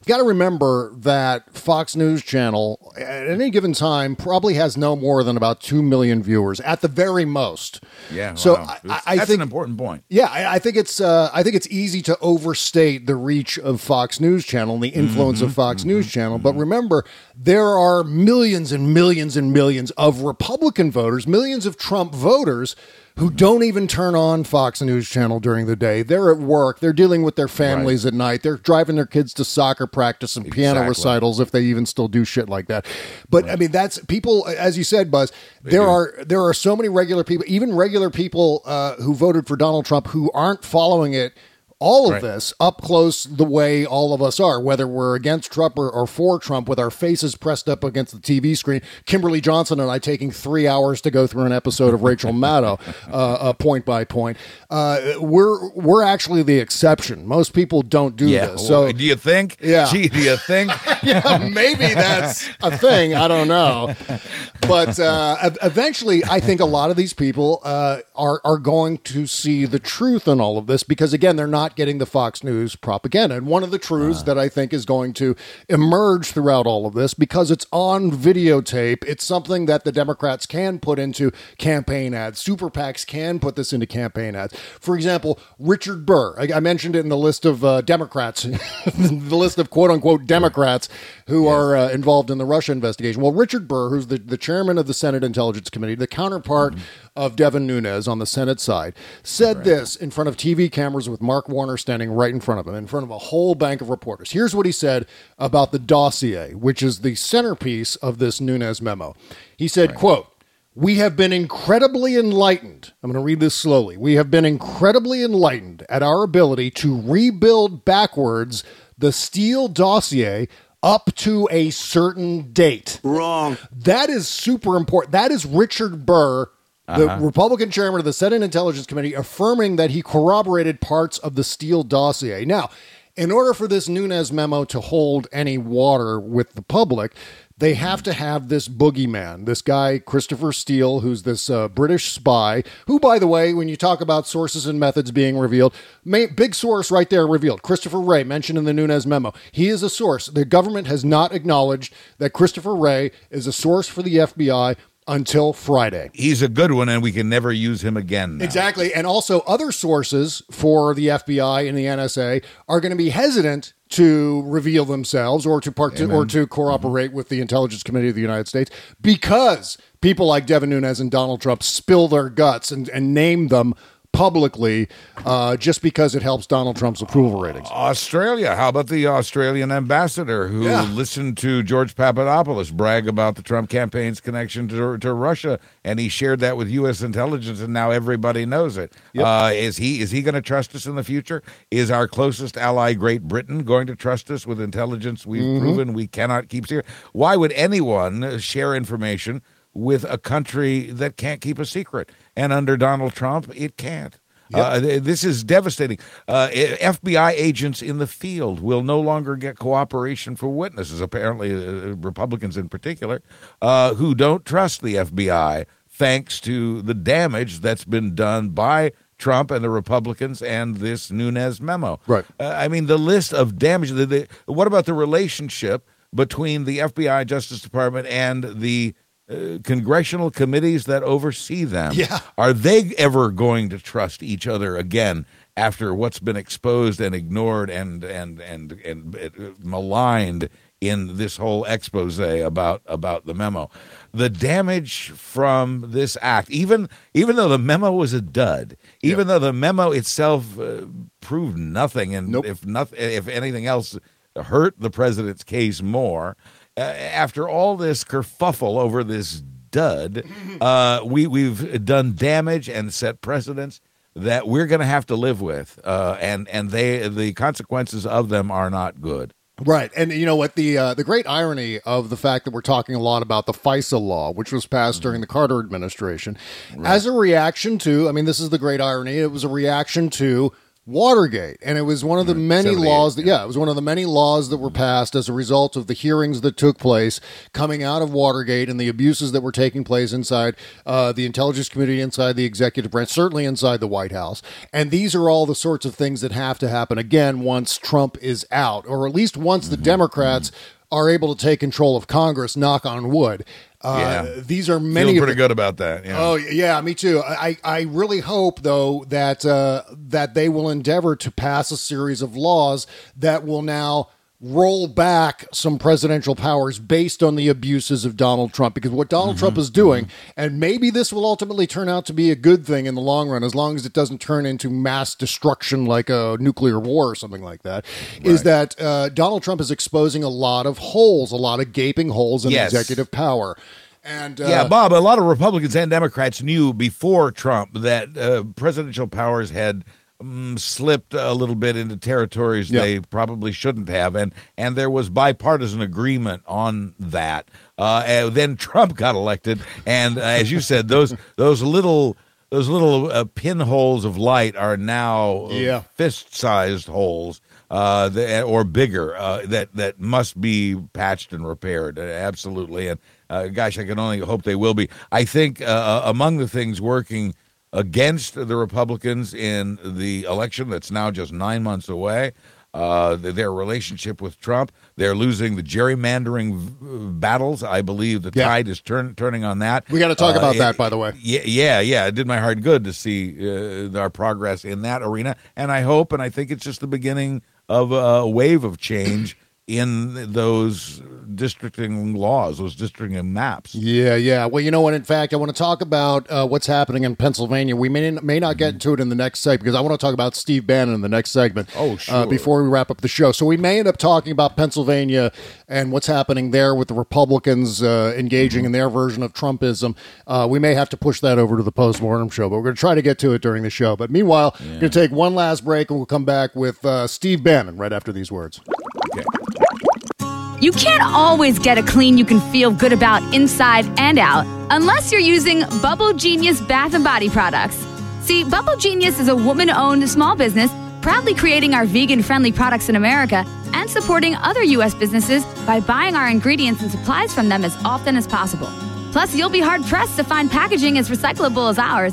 You've got to remember that Fox News Channel, at any given time, probably has no more than about two million viewers, at the very most. Yeah, so wow. I, I that's think, an important point. Yeah, I, I think it's uh, I think it's easy to overstate the reach of Fox News Channel and the influence mm-hmm, of Fox mm-hmm, News Channel. Mm-hmm. But remember, there are millions and millions and millions of Republican voters, millions of Trump voters, who don't even turn on Fox News Channel during the day. They're at work. They're dealing with their families right. at night. They're driving their kids to soccer practice and exactly. piano recitals, if they even still do shit like that. But right. I mean, that's people, as you said, Buzz, they there do. are there are so many regular people, even regular people uh, who voted for Donald Trump who aren't following it. All of right. this up close the way all of us are, whether we're against Trump or, or for Trump, with our faces pressed up against the T V screen. Kimberly Johnson and I taking three hours to go through an episode of Rachel Maddow, uh, uh, point by point. Uh, we're we're actually the exception. Most people don't do yeah. this. So do you think? Yeah. Gee, do you think? yeah, maybe that's a thing. I don't know. But uh, eventually, I think a lot of these people uh, are are going to see the truth in all of this because, again, they're not not getting the Fox News propaganda. And one of the truths uh. that I think is going to emerge throughout all of this, because it's on videotape, it's something that the Democrats can put into campaign ads. Super PACs can put this into campaign ads. For example, Richard Burr. I, I mentioned it in the list of uh, Democrats, the list of quote-unquote Democrats who yes. are uh, involved in the Russia investigation. Well, Richard Burr, who's the, the chairman of the Senate Intelligence Committee, the counterpart mm-hmm. of Devin Nunes on the Senate side, said right. this in front of T V cameras with Mark Warner standing right in front of him, in front of a whole bank of reporters. Here's what he said about the dossier, which is the centerpiece of this Nunes memo. He said, right. quote, "We have been incredibly enlightened." I'm going to read this slowly. "We have been incredibly enlightened at our ability to rebuild backwards the Steele dossier up to a certain date." Wrong. That is super important. That is Richard Burr, the uh-huh. Republican chairman of the Senate Intelligence Committee, affirming that he corroborated parts of the Steele dossier. Now, in order for this Nunes memo to hold any water with the public, they have to have this boogeyman, this guy, Christopher Steele, who's this uh, British spy, who, by the way, when you talk about sources and methods being revealed, may, big source right there revealed. Christopher Wray, mentioned in the Nunes memo. He is a source. The government has not acknowledged that Christopher Wray is a source for the F B I until Friday. He's a good one, and we can never use him again now. Exactly. And also other sources for the F B I and the N S A are going to be hesitant to reveal themselves or to part- or to cooperate mm-hmm. with the Intelligence Committee of the United States, because people like Devin Nunes and Donald Trump spill their guts and, and name them publicly uh, just because it helps Donald Trump's approval ratings. Australia. How about the Australian ambassador who yeah. listened to George Papadopoulos brag about the Trump campaign's connection to, to Russia, and he shared that with U S intelligence, and now everybody knows it. Yep. Uh, is he is he going to trust us in the future? Is our closest ally, Great Britain, going to trust us with intelligence we've mm-hmm. proven we cannot keep secret? Why would anyone share information with a country that can't keep a secret? And under Donald Trump, it can't. Yep. Uh, this is devastating. Uh, F B I agents in the field will no longer get cooperation for witnesses, apparently uh, Republicans in particular, uh, who don't trust the F B I, thanks to the damage that's been done by Trump and the Republicans and this Nunes memo. Right. Uh, I mean, the list of damage. The, the, what about the relationship between the F B I, Justice Department, and the Uh, congressional committees that oversee them? Yeah. Are they ever going to trust each other again after what's been exposed and ignored and and and and, and maligned in this whole expose about about the memo? The damage from this act, even even though the memo was a dud, even yeah. though the memo itself uh, proved nothing, and nope. if nothing, if anything else, hurt the president's case more. Uh, after all this kerfuffle over this dud, uh, we, we've done damage and set precedents that we're going to have to live with, uh, and and they the consequences of them are not good. Right. And you know what? The uh, the great irony of the fact that we're talking a lot about the FISA law, which was passed during the Carter administration, right. as a reaction to, I mean, this is the great irony, it was a reaction to Watergate, and it was one of the many laws that, yeah, it was one of the many laws that were passed as a result of the hearings that took place coming out of Watergate and the abuses that were taking place inside uh, the intelligence community, inside the executive branch, certainly inside the White House. And these are all the sorts of things that have to happen again once Trump is out, or at least once the Democrats are able to take control of Congress, knock on wood. Uh, yeah. These are many. Feeling pretty good about that. Yeah. Oh yeah, me too. I, I really hope though that uh, that they will endeavor to pass a series of laws that will now roll back some presidential powers based on the abuses of Donald Trump. Because what Donald mm-hmm. Trump is doing, and maybe this will ultimately turn out to be a good thing in the long run, as long as it doesn't turn into mass destruction like a nuclear war or something like that, right. is that uh, Donald Trump is exposing a lot of holes, a lot of gaping holes in yes. executive power. And, uh, yeah, Bob, a lot of Republicans and Democrats knew before Trump that uh, presidential powers had slipped a little bit into territories yep. they probably shouldn't have, and and there was bipartisan agreement on that. Uh, and then Trump got elected, and uh, as you said, those those little those little uh, pinholes of light are now yeah. fist-sized holes, uh, that, or bigger, uh, that that must be patched and repaired, uh, absolutely. And uh, gosh, I can only hope they will be. I think uh, among the things working against the Republicans in the election that's now just nine months away, uh, their relationship with Trump. They're losing the gerrymandering battles. I believe the yeah. tide is turn, turning on that. We got to talk uh, about it, that, by the way. Yeah, yeah, yeah. It did my heart good to see uh, our progress in that arena. And I hope, and I think it's just the beginning of a wave of change in those districting laws, those districting maps. Yeah, yeah. Well, you know what? In fact, I want to talk about uh, what's happening in Pennsylvania. We may, may not get into it in the next segment because I want to talk about Steve Bannon in the next segment. Oh, sure. Uh, before we wrap up the show. So we may end up talking about Pennsylvania and what's happening there with the Republicans uh, engaging in their version of Trumpism. Uh, we may have to push that over to the postmortem show, but we're going to try to get to it during the show. But meanwhile, yeah. we're going to take one last break and we'll come back with uh, Steve Bannon right after these words. Okay. You can't always get a clean you can feel good about inside and out unless you're using Bubble Genius Bath and Body products. See, Bubble Genius is a woman-owned small business proudly creating our vegan-friendly products in America and supporting other U S businesses by buying our ingredients and supplies from them as often as possible. Plus, you'll be hard-pressed to find packaging as recyclable as ours.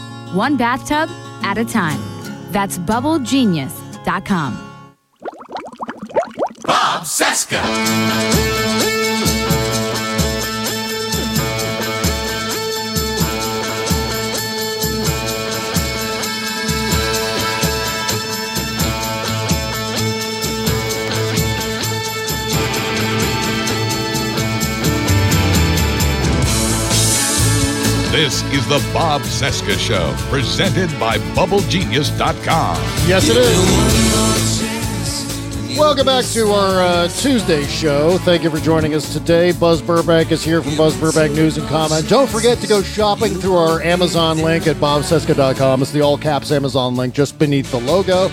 one bathtub at a time. That's Bubble Genius dot com. Bob Cesca. This is the Bob Cesca Show, presented by Bubble Genius dot com. Yes, it is. Welcome back to our uh, Tuesday show. Thank you for joining us today. Buzz Burbank is here from Buzz Burbank News and Comment. Don't forget to go shopping through our Amazon link at Bob Cesca dot com. It's the all-caps Amazon link just beneath the logo.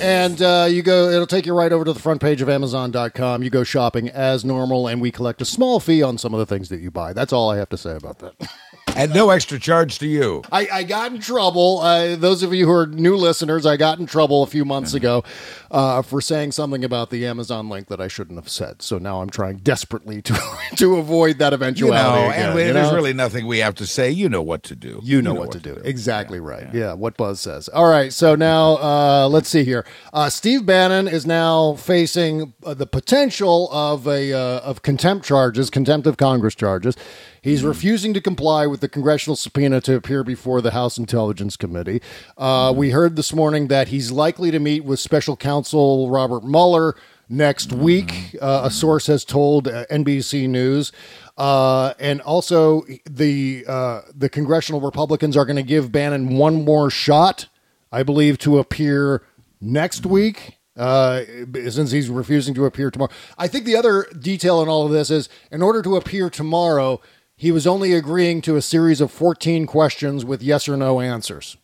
And uh, you go; it'll take you right over to the front page of Amazon dot com. You go shopping as normal, and we collect a small fee on some of the things that you buy. That's all I have to say about that. And no extra charge to you. I, I got in trouble. Uh, those of you who are new listeners, I got in trouble a few months ago uh, for saying something about the Amazon link that I shouldn't have said. So now I'm trying desperately to to avoid that eventuality. You know, again, and you there's know? really nothing we have to say. You know what to do. You know, you know what, what to, to do. do. Exactly yeah, right. Yeah. yeah, what Buzz says. All right. So now uh, let's see here. Uh, Steve Bannon is now facing uh, the potential of a uh, of contempt charges, contempt of Congress charges. He's refusing to comply with the congressional subpoena to appear before the House Intelligence Committee. Uh, we heard this morning that he's likely to meet with special counsel Robert Mueller next week, uh, a source has told uh, N B C News. Uh, and also, the, uh, the congressional Republicans are going to give Bannon one more shot, I believe, to appear next week. Uh, since he's refusing to appear tomorrow. I think the other detail in all of this is, in order to appear tomorrow, he was only agreeing to a series of fourteen questions with yes or no answers.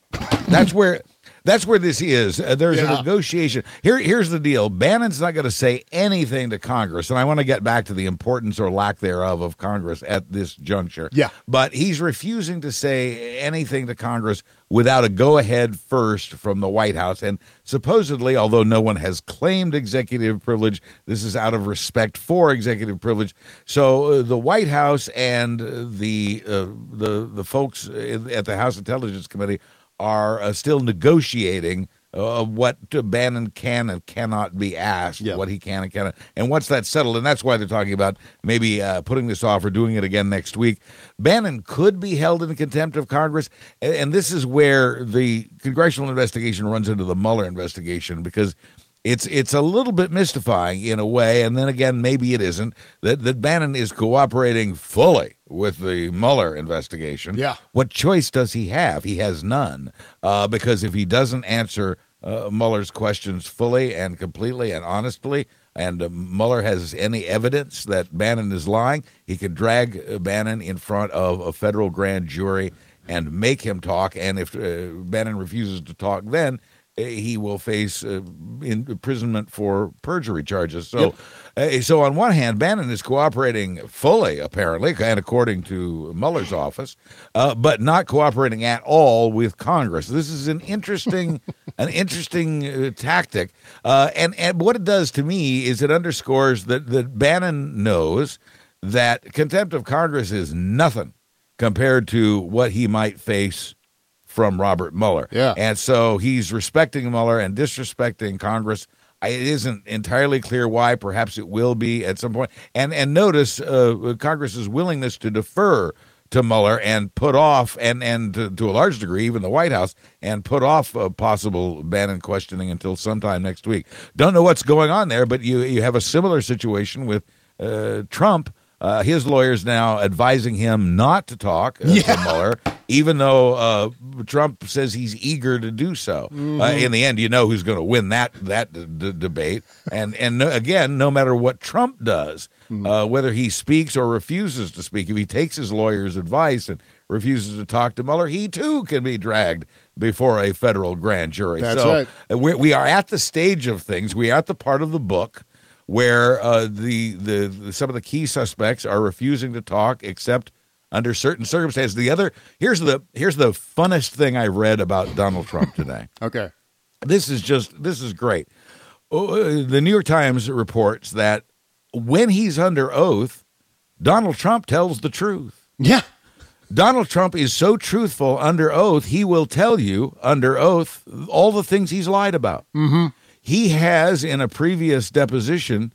That's where that's where this is. Uh, there's yeah. a negotiation. Here, here's the deal. Bannon's not going to say anything to Congress, and I want to get back to the importance or lack thereof of Congress at this juncture. Yeah. But he's refusing to say anything to Congress without a go-ahead first from the White House. And supposedly, although no one has claimed executive privilege, this is out of respect for executive privilege. So uh, the White House and the uh, the the folks at the House Intelligence Committee are uh, still negotiating uh, what Bannon can and cannot be asked, yep. what he can and cannot. And once that's settled, and that's why they're talking about maybe uh, putting this off or doing it again next week, Bannon could be held in contempt of Congress. And, and this is where the congressional investigation runs into the Mueller investigation, because it's it's a little bit mystifying in a way, and then again, maybe it isn't, that, that Bannon is cooperating fully with the Mueller investigation. Yeah. What choice does he have? He has none, uh, because if he doesn't answer uh, Mueller's questions fully and completely and honestly, and uh, Mueller has any evidence that Bannon is lying, he could drag Bannon in front of a federal grand jury and make him talk. And if uh, Bannon refuses to talk, then he will face uh, imprisonment for perjury charges. So, yep. uh, so on one hand, Bannon is cooperating fully, apparently, and according to Mueller's office, uh, but not cooperating at all with Congress. This is an interesting, an interesting uh, tactic. Uh, and and what it does to me is it underscores that that Bannon knows that contempt of Congress is nothing compared to what he might face from Robert Mueller. Yeah. And so he's respecting Mueller and disrespecting Congress. It isn't entirely clear why. Perhaps it will be at some point. And and notice uh, Congress's willingness to defer to Mueller and put off, and, and to, to a large degree, even the White House, and put off a possible Bannon questioning until sometime next week. Don't know what's going on there, but you, you have a similar situation with uh, Trump. Uh, his lawyers now advising him not to talk uh, yeah. to Mueller, even though uh, Trump says he's eager to do so. Mm-hmm. Uh, in the end, you know who's going to win that that d- d- debate. And and no, again, no matter what Trump does, mm-hmm. uh, whether he speaks or refuses to speak, if he takes his lawyer's advice and refuses to talk to Mueller, he too can be dragged before a federal grand jury. That's so right. we, we are at the stage of things. We are at the part of the book where uh, the, the the some of the key suspects are refusing to talk except under certain circumstances. The other here's the here's the funnest thing I read about Donald Trump today. Okay, this is just this is great. Uh, the New York Times reports that when he's under oath, Donald Trump tells the truth. Yeah, Donald Trump is so truthful under oath, he will tell you under oath all the things he's lied about. Mm-hmm. He has, in a previous deposition,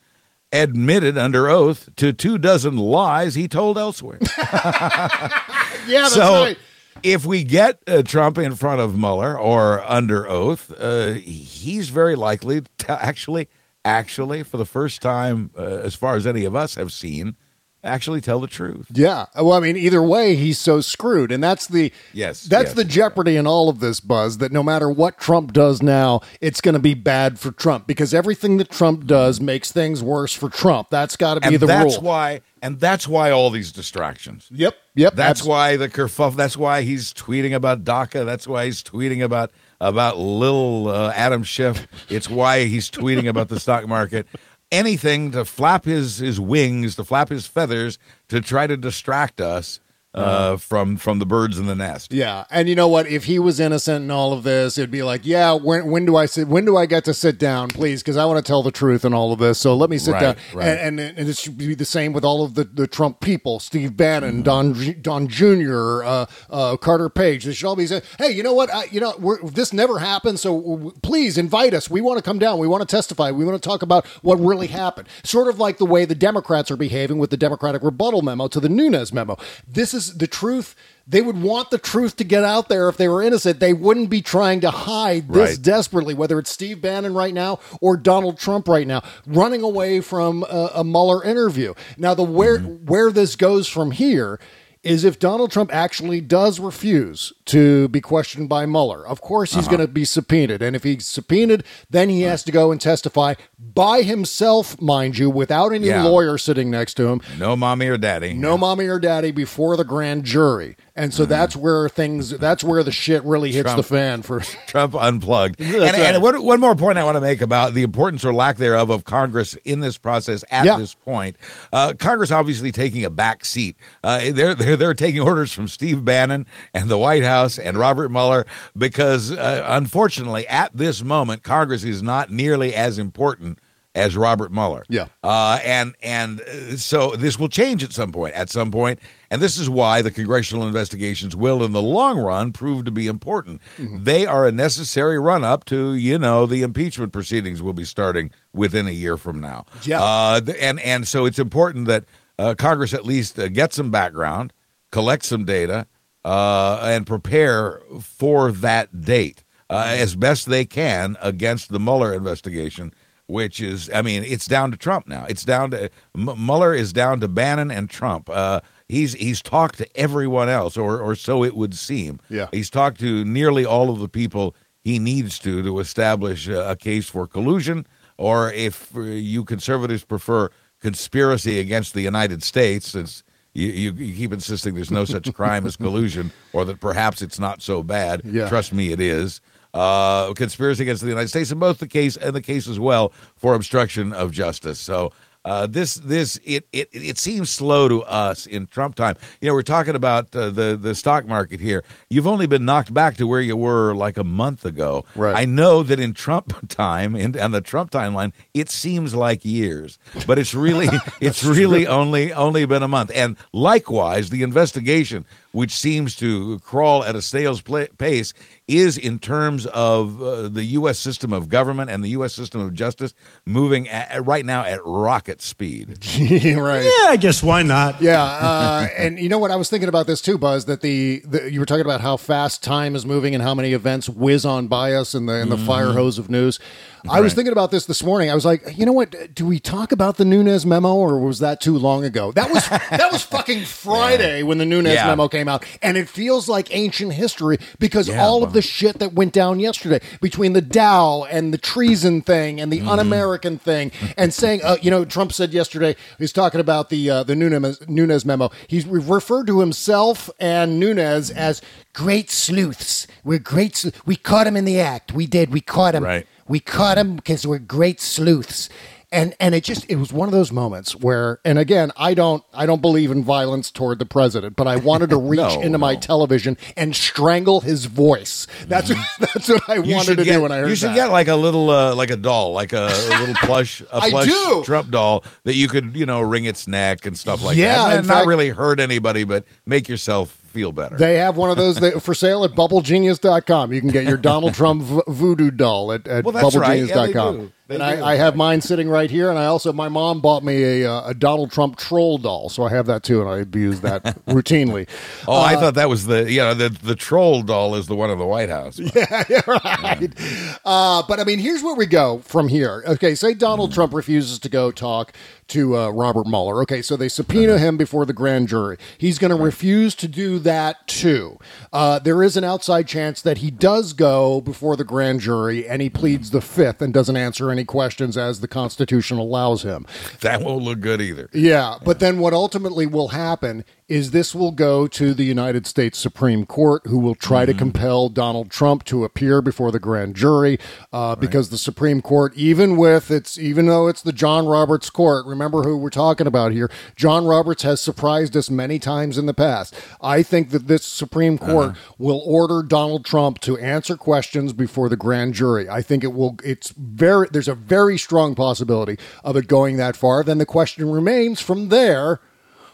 admitted under oath to two dozen lies he told elsewhere. Yeah, that's so right. If we get uh, Trump in front of Mueller or under oath, uh, he's very likely to actually, actually, for the first time, uh, as far as any of us have seen, actually tell the truth. Yeah. Well, I mean, either way, he's so screwed. And that's the yes, that's yes, the jeopardy in all of this, Buzz, that no matter what Trump does now, it's going to be bad for Trump, because everything that Trump does makes things worse for Trump. That's got to be and the that's rule. Why, and that's why all these distractions. Yep. Yep. That's absolutely. Why the kerfuffle. That's why he's tweeting about DACA. That's why he's tweeting about about little uh, Adam Schiff. It's why he's tweeting about the stock market. Anything to flap his, his wings, to flap his feathers, to try to distract us uh, from from the birds in the nest. Yeah, and you know what? If he was innocent in all of this, it'd be like, yeah, when when do I sit? When do I get to sit down, please? Because I want to tell the truth in all of this. So let me sit right, down. Right. And, and and it should be the same with all of the, the Trump people: Steve Bannon, mm-hmm. Don Don Junior, uh, uh, Carter Page. They should all be saying, "Hey, you know what? I, you know we're, this never happened. So w- please invite us. We want to come down. We want to testify. We want to talk about what really happened." Sort of like the way the Democrats are behaving with the Democratic rebuttal memo to the Nunes memo. This is the truth. They would want the truth to get out there. If they were innocent, they wouldn't be trying to hide this right. desperately, whether it's Steve Bannon right now or Donald Trump right now, running away from a, a Mueller interview. Now, the where mm-hmm. where this goes from here is if Donald Trump actually does refuse to be questioned by Mueller. Of course, he's uh-huh. going to be subpoenaed. And if he's subpoenaed, then he has to go and testify by himself, mind you, without any yeah. lawyer sitting next to him. No mommy or daddy. No yeah. mommy or daddy before the grand jury. And so mm-hmm. that's where things, that's where the shit really hits Trump, the fan for Trump unplugged. And, right. and one, one more point I want to make about the importance or lack thereof of Congress in this process at yeah. this point. Uh, Congress obviously taking a back seat. Uh, they're, they're, they're taking orders from Steve Bannon and the White House and Robert Mueller, because uh, unfortunately at this moment, Congress is not nearly as important as Robert Mueller. Yeah. Uh, and and so this will change at some point, at some point. And this is why the congressional investigations will, in the long run, prove to be important. Mm-hmm. They are a necessary run-up to, you know, the impeachment proceedings will be starting within a year from now. Yeah. Uh, and, and so it's important that uh, Congress at least uh, get some background, collect some data, uh, and prepare for that date uh, as best they can against the Mueller investigation, which is, I mean, it's down to Trump now. It's down to, M- Mueller is down to Bannon and Trump. Uh, he's he's talked to everyone else, or or so it would seem. Yeah. He's talked to nearly all of the people he needs to to establish a, a case for collusion, or if you conservatives prefer, conspiracy against the United States, since You, you, you keep insisting there's no such crime as collusion, or that perhaps it's not so bad. Yeah. Trust me, it is. Uh, conspiracy against the United States in both the case and the case as well for obstruction of justice. So uh, this this it, it it seems slow to us in Trump time. You know, we're talking about uh, the the stock market here. You've only been knocked back to where you were like a month ago. Right. I know that in Trump time and on the Trump timeline, it seems like years, but it's really it's really true. only only been a month. And likewise, the investigation, which seems to crawl at a snail's pace, is in terms of uh, the U S system of government and the U S system of justice moving at, right now at rocket speed. Right. Yeah, I guess why not? Yeah. Uh, and you know what? I was thinking about this too, Buzz, that the, the you were talking about how fast time is moving and how many events whiz on by us in the, in the mm. fire hose of news. Right. I was thinking about this this morning. I was like, you know what? Do we talk about the Nunes memo, or was that too long ago? That was that was fucking Friday yeah. when the Nunes yeah. memo came out, and it feels like ancient history because yeah, all well. of the shit that went down yesterday between the Dow and the treason thing and the mm-hmm. un-American thing, and saying, uh, you know, Trump said yesterday, he's talking about the uh, the Nunes, Nunes memo. He's referred to himself and Nunes as great sleuths. We're great. Sl- we caught him in the act. We did. We caught him. Right. We caught him because we're great sleuths. And and it just it was one of those moments where, and again, I don't I don't believe in violence toward the president, but I wanted to reach no, into no. my television and strangle his voice. That's what, that's what I you wanted to get, do when I heard that. You should that. get like a little uh, like a doll, like a, a little plush a plush Trump doll that you could, you know, wring its neck and stuff like yeah, that. Yeah, and not fact, really hurt anybody, but make yourself feel better. They have one of those that, for sale at Bubble Genius dot com. You can get your Donald Trump v- voodoo doll at, at well, that's Bubble Genius dot com. Right. Yeah, they do. They and do. I, I have mine sitting right here, and I also, my mom bought me a, a Donald Trump troll doll, so I have that too, and I abuse that routinely. Oh, uh, I thought that was the, you know, the, the troll doll is the one in the White House. But. Yeah, right. Yeah. Uh, but I mean, here's where we go from here. Okay, say Donald mm. Trump refuses to go talk to uh, Robert Mueller. Okay, so they subpoena uh-huh. him before the grand jury. He's going right. to refuse to do that too. Uh, there is an outside chance that he does go before the grand jury and he pleads the fifth and doesn't answer any questions as the Constitution allows him. That won't look good either. Yeah, but yeah. then what ultimately will happen is this will go to the United States Supreme Court, who will try mm-hmm. to compel Donald Trump to appear before the grand jury, uh, right. because the Supreme Court, even with its, even though it's the John Roberts court, remember who we're talking about here, John Roberts has surprised us many times in the past. I think that this Supreme Court uh-huh. will order Donald Trump to answer questions before the grand jury. I think it will, it's very, there's a very strong possibility of it going that far. Then the question remains from there,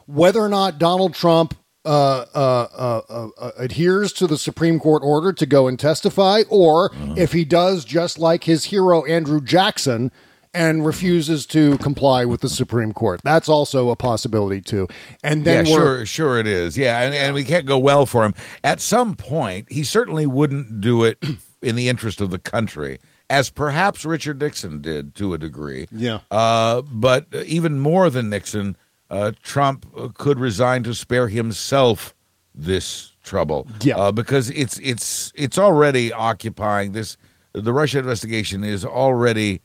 whether or not Donald Trump uh, uh, uh, uh, uh, adheres to the Supreme Court order to go and testify, or uh-huh. if he does just like his hero, Andrew Jackson, and refuses to comply with the Supreme Court. That's also a possibility, too. And then yeah, we're- sure, sure it is. Yeah, and, and we can't go well for him. At some point, he certainly wouldn't do it in the interest of the country, as perhaps Richard Nixon did to a degree. Yeah. Uh, but even more than Nixon, Uh, Trump could resign to spare himself this trouble, yeah. uh, because it's it's it's already occupying this. The Russia investigation is already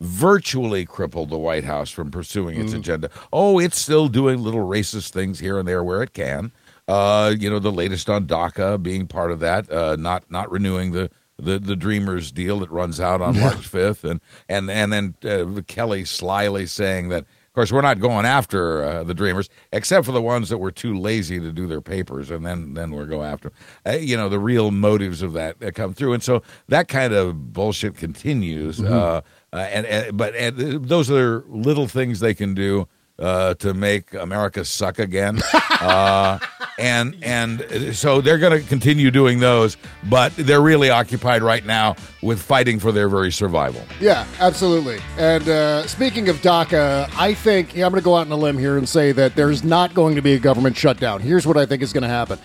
virtually crippled the White House from pursuing its mm. agenda. Oh, it's still doing little racist things here and there where it can. Uh, you know, the latest on DACA being part of that, uh, not not renewing the. The the Dreamers deal that runs out on March fifth, and and and then uh, Kelly slyly saying that, of course, we're not going after uh, the Dreamers except for the ones that were too lazy to do their papers, and then then we'll go after them. Uh, you know, the real motives of that uh, come through, and so that kind of bullshit continues. Mm-hmm. Uh, uh, and, and but and those are little things they can do uh, to make America suck again. Uh, And and so they're going to continue doing those, but they're really occupied right now with fighting for their very survival. Yeah, absolutely. And uh, speaking of DACA, I think yeah, I'm going to go out on a limb here and say that there's not going to be a government shutdown. Here's what I think is going to happen.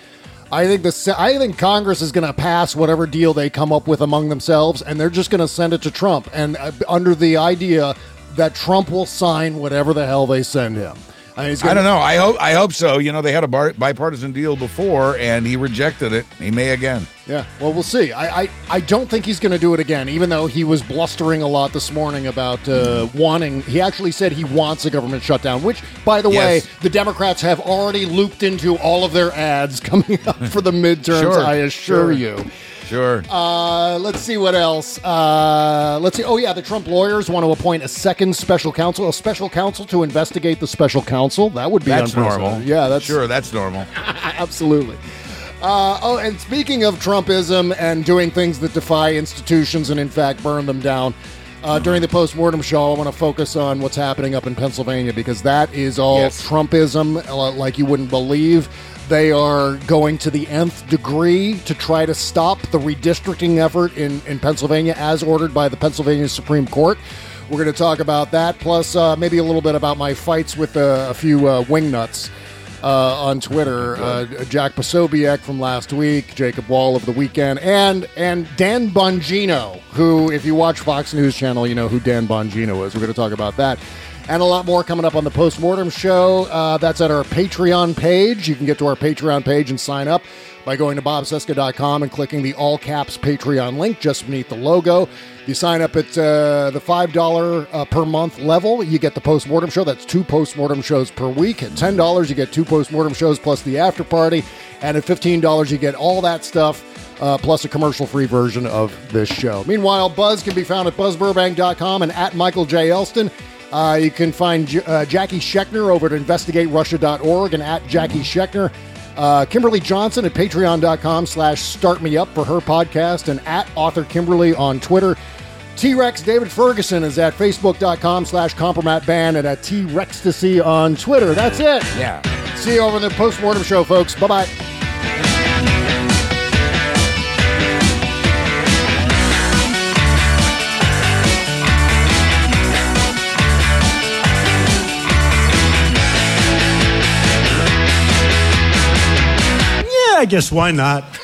I think the I think Congress is going to pass whatever deal they come up with among themselves, and they're just going to send it to Trump, and uh, under the idea that Trump will sign whatever the hell they send him. I, mean, I don't know. I hope I hope so. You know, they had a bar- bipartisan deal before, and he rejected it. He may again. Yeah, well, we'll see. I, I, I don't think he's going to do it again, even though he was blustering a lot this morning about uh, wanting. He actually said he wants a government shutdown, which, by the yes. way, the Democrats have already looped into all of their ads coming up for the midterms, sure, I assure sure. you. Sure. Uh, let's see what else. Uh, let's see. Oh, yeah. The Trump lawyers want to appoint a second special counsel, a special counsel to investigate the special counsel. That would be that's normal. Yeah, that's sure. That's normal. Absolutely. Uh, oh, and speaking of Trumpism and doing things that defy institutions and, in fact, burn them down. Uh, during the post-mortem show, I want to focus on what's happening up in Pennsylvania, because that is all yes. Trumpism uh, like you wouldn't believe. They are going to the nth degree to try to stop the redistricting effort in, in Pennsylvania as ordered by the Pennsylvania Supreme Court. We're going to talk about that, plus uh, maybe a little bit about my fights with uh, a few uh, wingnuts uh, on Twitter. Uh, Jack Posobiec from last week, Jacob Wall of the weekend, and, and Dan Bongino, who, if you watch Fox News Channel, you know who Dan Bongino is. We're going to talk about that. And a lot more coming up on the Postmortem Show. Uh, that's at our Patreon page. You can get to our Patreon page and sign up by going to Bob Cesca dot com and clicking the all caps Patreon link just beneath the logo. You sign up at uh, the five dollars uh, per month level. You get the Postmortem Show. That's two Postmortem Shows per week. At ten dollars, you get two Postmortem Shows plus the after party. And at fifteen dollars, you get all that stuff. Uh, plus a commercial-free version of this show. Meanwhile, Buzz can be found at Buzz Burbank dot com and at Michael J. Elston. Uh, you can find J- uh, Jackie Schechner over at investigate russia dot org and at Jackie Schechner. Uh, Kimberly Johnson at patreon dot com slash start me up for her podcast and at author Kimberly on Twitter. T-Rex David Ferguson is at facebook dot com slash compromat ban and at T Rextasy on Twitter. That's it. Yeah. See you over in the Postmortem Show, folks. Bye-bye. I guess why not?